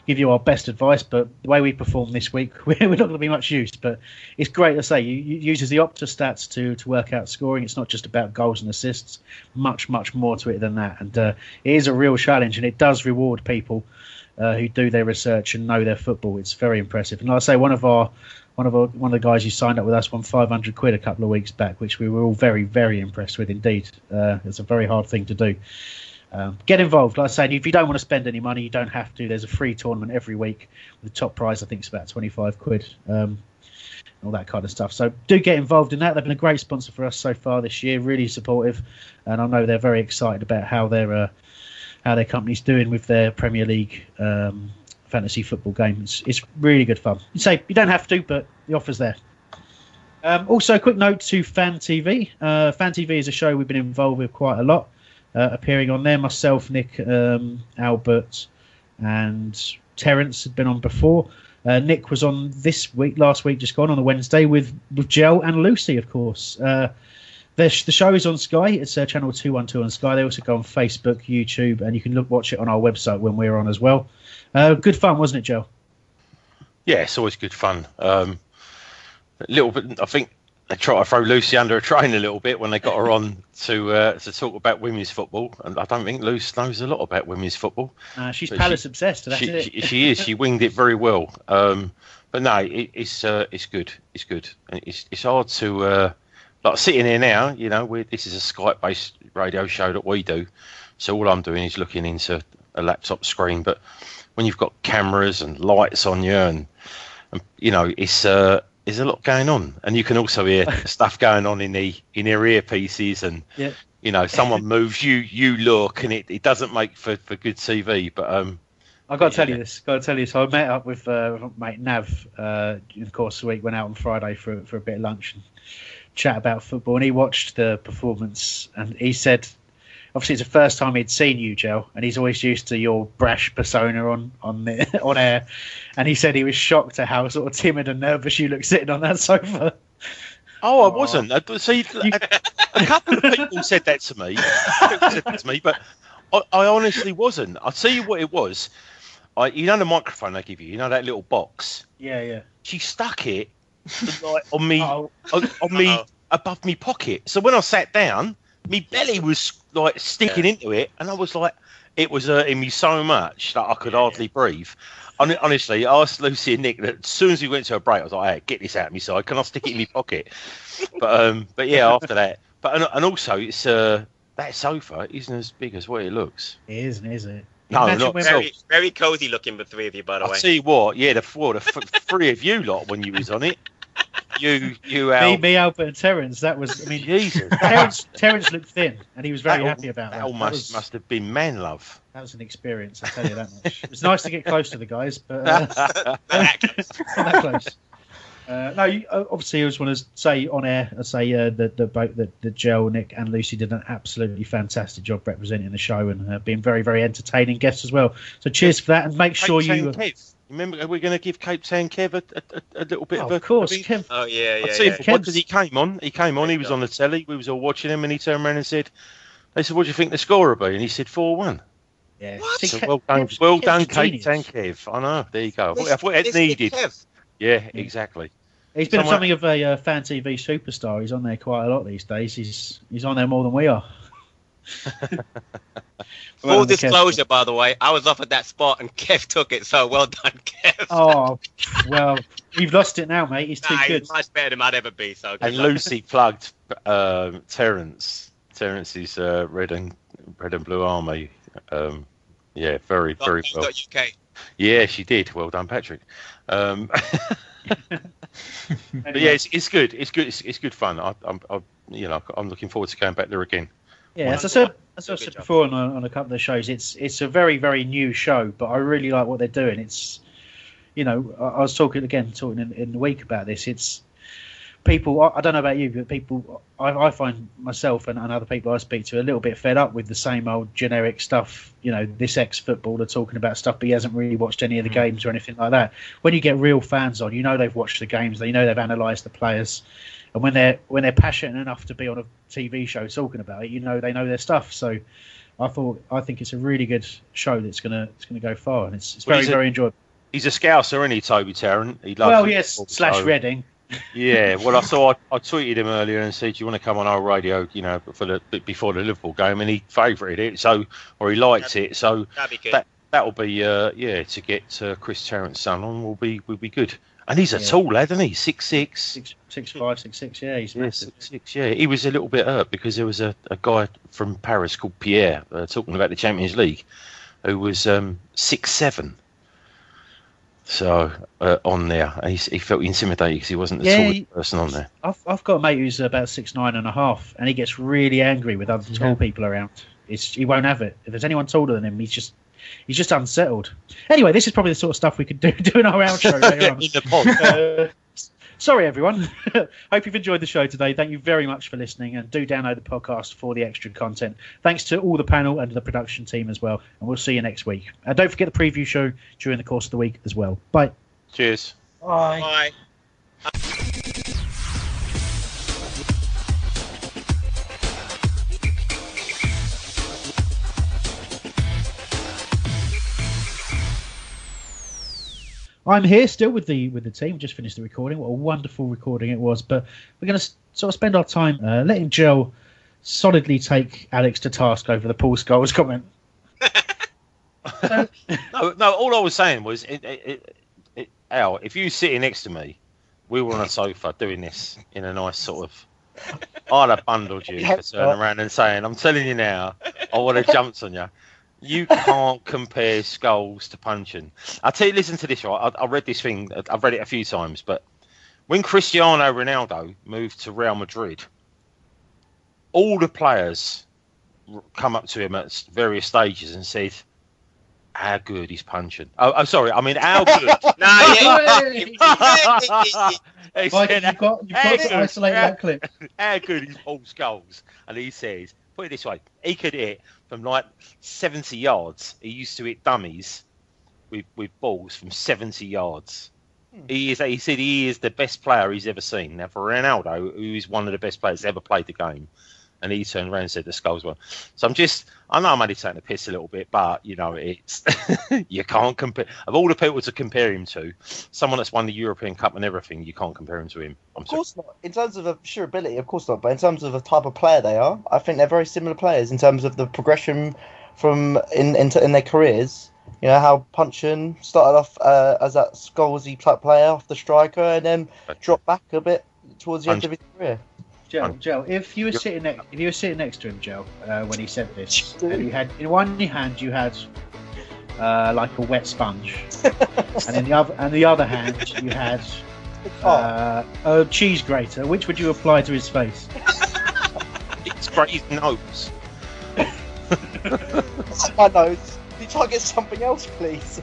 give you our best advice. But the way we perform this week, we're not going to be much use. But it's great to say you, you uses the Opta stats to to work out scoring. It's not just about goals and assists. Much, much more to it than that. And uh, it is a real challenge, and it does reward people uh, who do their research and know their football. It's very impressive. And like I say, one of our One of, our, one of the guys who signed up with us won five hundred quid a couple of weeks back, which we were all very, very impressed with indeed. Uh, it's a very hard thing to do. Um, get involved. Like I said, if you don't want to spend any money, you don't have to. There's a free tournament every week. The top prize, I think, is about twenty-five quid, um, all that kind of stuff. So do get involved in that. They've been a great sponsor for us so far this year, really supportive. And I know they're very excited about how their, uh, how their company's doing with their Premier League um fantasy football games. It's really good fun. You say you don't have to, but the offer's there. Um, also, a quick note to Fan T V. Uh, Fan T V is a show we've been involved with quite a lot, uh, appearing on there. Myself, Nick, um, Albert, and Terence had been on before. Uh, Nick was on this week, last week, just gone on a Wednesday with with Joel and Lucy, of course. Uh, The show is on Sky. It's uh, channel two one two on Sky. They also go on Facebook, YouTube, and you can look watch it on our website when we're on as well. Uh, good fun, wasn't it, Joe? Yeah, it's always good fun. Um, a little bit, I think they try to throw Lucy under a train a little bit when they got her on to uh, to talk about women's football, and I don't think Lucy knows a lot about women's football. Uh, she's but Palace she, obsessed. That's she, it. she, she is. She winged it very well. Um, but no, it, it's uh, it's good. It's good, and it's it's hard to. Uh, Like sitting here now, you know, we're, this is a Skype-based radio show that we do, so all I'm doing is looking into a laptop screen. But when you've got cameras and lights on you, and, and you know, it's uh, there's a lot going on, and you can also hear stuff going on in the in their earpieces, and yeah. you know, someone moves, you you look, and it, it doesn't make for, for good T V. But um, I got to yeah. tell you this, got to tell you this. I met up with uh, mate Nav, uh, of course, the week went out on Friday for for a bit of lunch. And, chat about football, and he watched the performance, and he said obviously it's the first time he'd seen you, Joe, and he's always used to your brash persona on on, the, on air, and he said he was shocked at how sort of timid and nervous you look sitting on that sofa. Oh, I Aww. wasn't. I, see, you... a couple of people said that to me, said that to me but I, I honestly wasn't. I'll tell you what it was. I, you know the microphone they give you, you know that little box? Yeah, yeah. She stuck it like on me, on, on me, Uh-oh. above me pocket. So when I sat down, me belly was like sticking yeah. into it, and I was like, it was hurting me so much that I could yeah, hardly yeah. breathe. And honestly, I asked Lucy and Nick that as soon as we went to a break, I was like, "Hey, get this out of me side. Can I stick it in my pocket?" But um, but yeah, after that. But and, and also, it's uh, that sofa isn't as big as what it looks. It isn't, is it? No, not very, very cozy looking, the three of you, by the way. I see what, yeah, the four, the f- three of you lot when you was on it. You, you, Al. Me, me, Albert, and Terence. That was, I mean, Jesus. Terence, Terence looked thin, and he was very that happy about that. That almost was, must have been man love. That was an experience, I tell you that much. It was nice to get close to the guys, but uh, not that close. Uh, no, you, obviously, I just want to say on air, I say uh, that the both that the Joe, Nick, and Lucy did an absolutely fantastic job representing the show and uh, being very, very entertaining guests as well. So cheers for that, and make Cape sure Town you uh, Kev. Remember, we're going to give Cape Town Kev a, a, a little bit oh, of a. Of course, I mean, Kev. Oh yeah, yeah. I'd say yeah, yeah. Because he came on, he came on. He was on the telly. We was all watching him, and he turned around and said, "They said, what do you think the score will be?" And he said, four one. Yeah. What? So Kev, well done, Kev, well done, Cape Town Kev. I know. There you go. This, I thought it needed. Kev. Yeah, exactly. He's been Someone... something of a uh, Fan T V superstar. He's on there quite a lot these days. He's he's on there more than we are. Full well disclosure, Kev. By the way, I was offered that spot and Kev took it. So well done, Kev. Oh well, you've lost it now, mate. He's too nah, good. He's much better than I'd ever be. So and Lucy plugged um, Terence. Terence's uh, red and red and blue army. Um, yeah, very dot, very well. U K. Yeah, she did. Well done, Patrick. Um, but yeah, it's, it's good. It's good. It's, it's good fun. I, I'm, I, you know, I'm looking forward to going back there again. Yeah, as I said, As I said before on a, on a couple of shows, it's it's a very, very new show, but I really like what they're doing. It's, you know, I, I was talking again, talking in, in the week about this. It's people, I, I don't know about you, but people, I, I find myself and, and other people I speak to a little bit fed up with the same old generic stuff. You know, this ex-footballer talking about stuff, but he hasn't really watched any of the mm. games or anything like that. When you get real fans on, you know they've watched the games, they know they've analysed the players. And when they're when they're passionate enough to be on a T V show talking about it, you know they know their stuff. So, I thought I think it's a really good show that's gonna it's gonna go far, and it's, it's well, very very a, enjoyable. He's a Scouser, isn't he, Toby Tarrant? He loves well, yes, slash so. Reading. Yeah, well, I saw I, I tweeted him earlier and said, "Do you want to come on our radio?" You know, for the before the Liverpool game, and he favoured it, so or he liked that'd, it, so that'd be good. that that'll be uh, yeah to get uh, Chris Tarrant's son on will be will be good. And he's a yeah. tall lad, isn't he? Six six, six six five, six six. Yeah, he's yeah, massive. Six, six, yeah, he was a little bit hurt because there was a, a guy from Paris called Pierre uh, talking about the Champions League, who was um, six seven. So uh, on there, and he, he felt intimidated because he wasn't the yeah, tallest he, person on there. I've I've got a mate who's about six nine and a half, and he gets really angry with other yeah. tall people around. It's, he won't have it if there's anyone taller than him. He's just. He's just unsettled. Anyway, this is probably the sort of stuff we could do, do in our outro later on. In the pod. Uh, sorry, everyone. Hope you've enjoyed the show today. Thank you very much for listening, and do download the podcast for the extra content. Thanks to all the panel and the production team as well, and we'll see you next week. And don't forget the preview show during the course of the week as well. Bye. Cheers. Bye. Bye. I'm here still with the with the team. We just finished the recording. What a wonderful recording it was. But we're going to sort of spend our time uh, letting Joel solidly take Alex to task over the Paul Scholes comment. so, no, no. All I was saying was, it, it, it, it, Al, if you were sitting next to me, we were on a sofa doing this in a nice sort of. I'd have bundled you for turning around and saying, "I'm telling you now, I would have jumped on you." You can't compare Scholes to Puncheon. I tell you, listen to this, right? I, I read this thing. I've read it a few times, but when Cristiano Ronaldo moved to Real Madrid, all the players come up to him at various stages and said, "How good is Puncheon?" Oh, oh, sorry. I mean, how good? No, yeah. Mike, said, you've got, you've got to isolate that clip. How good is Paul Scholes? And he says, put it this way, he could hit from like seventy yards. He used to hit dummies with with balls from seventy yards. Hmm. He is. He said he is the best player he's ever seen. Now, for Ronaldo, who is one of the best players ever played the game, and he turned around and said the Scholes one. So I'm just. I know I'm only taking the piss a little bit, but you know it's. You can't compare. Of all the people to compare him to, someone that's won the European Cup and everything, you can't compare him to him. I'm of course sorry. not. In terms of sheer ability, of course not. But in terms of the type of player they are, I think they're very similar players in terms of the progression from in in, in their careers. You know how Puncheon started off uh, as that Scholesy type player off the striker, and then okay. dropped back a bit towards the Punch. end of his career. Joe, Joe, if you were sitting next, if you were sitting next to him, Joe, uh, when he said this, and you had in one hand you had uh, like a wet sponge, and in the other, and the other hand you had uh, a cheese grater. Which would you apply to his face? It's his nose. My nose. Can you target something else, please?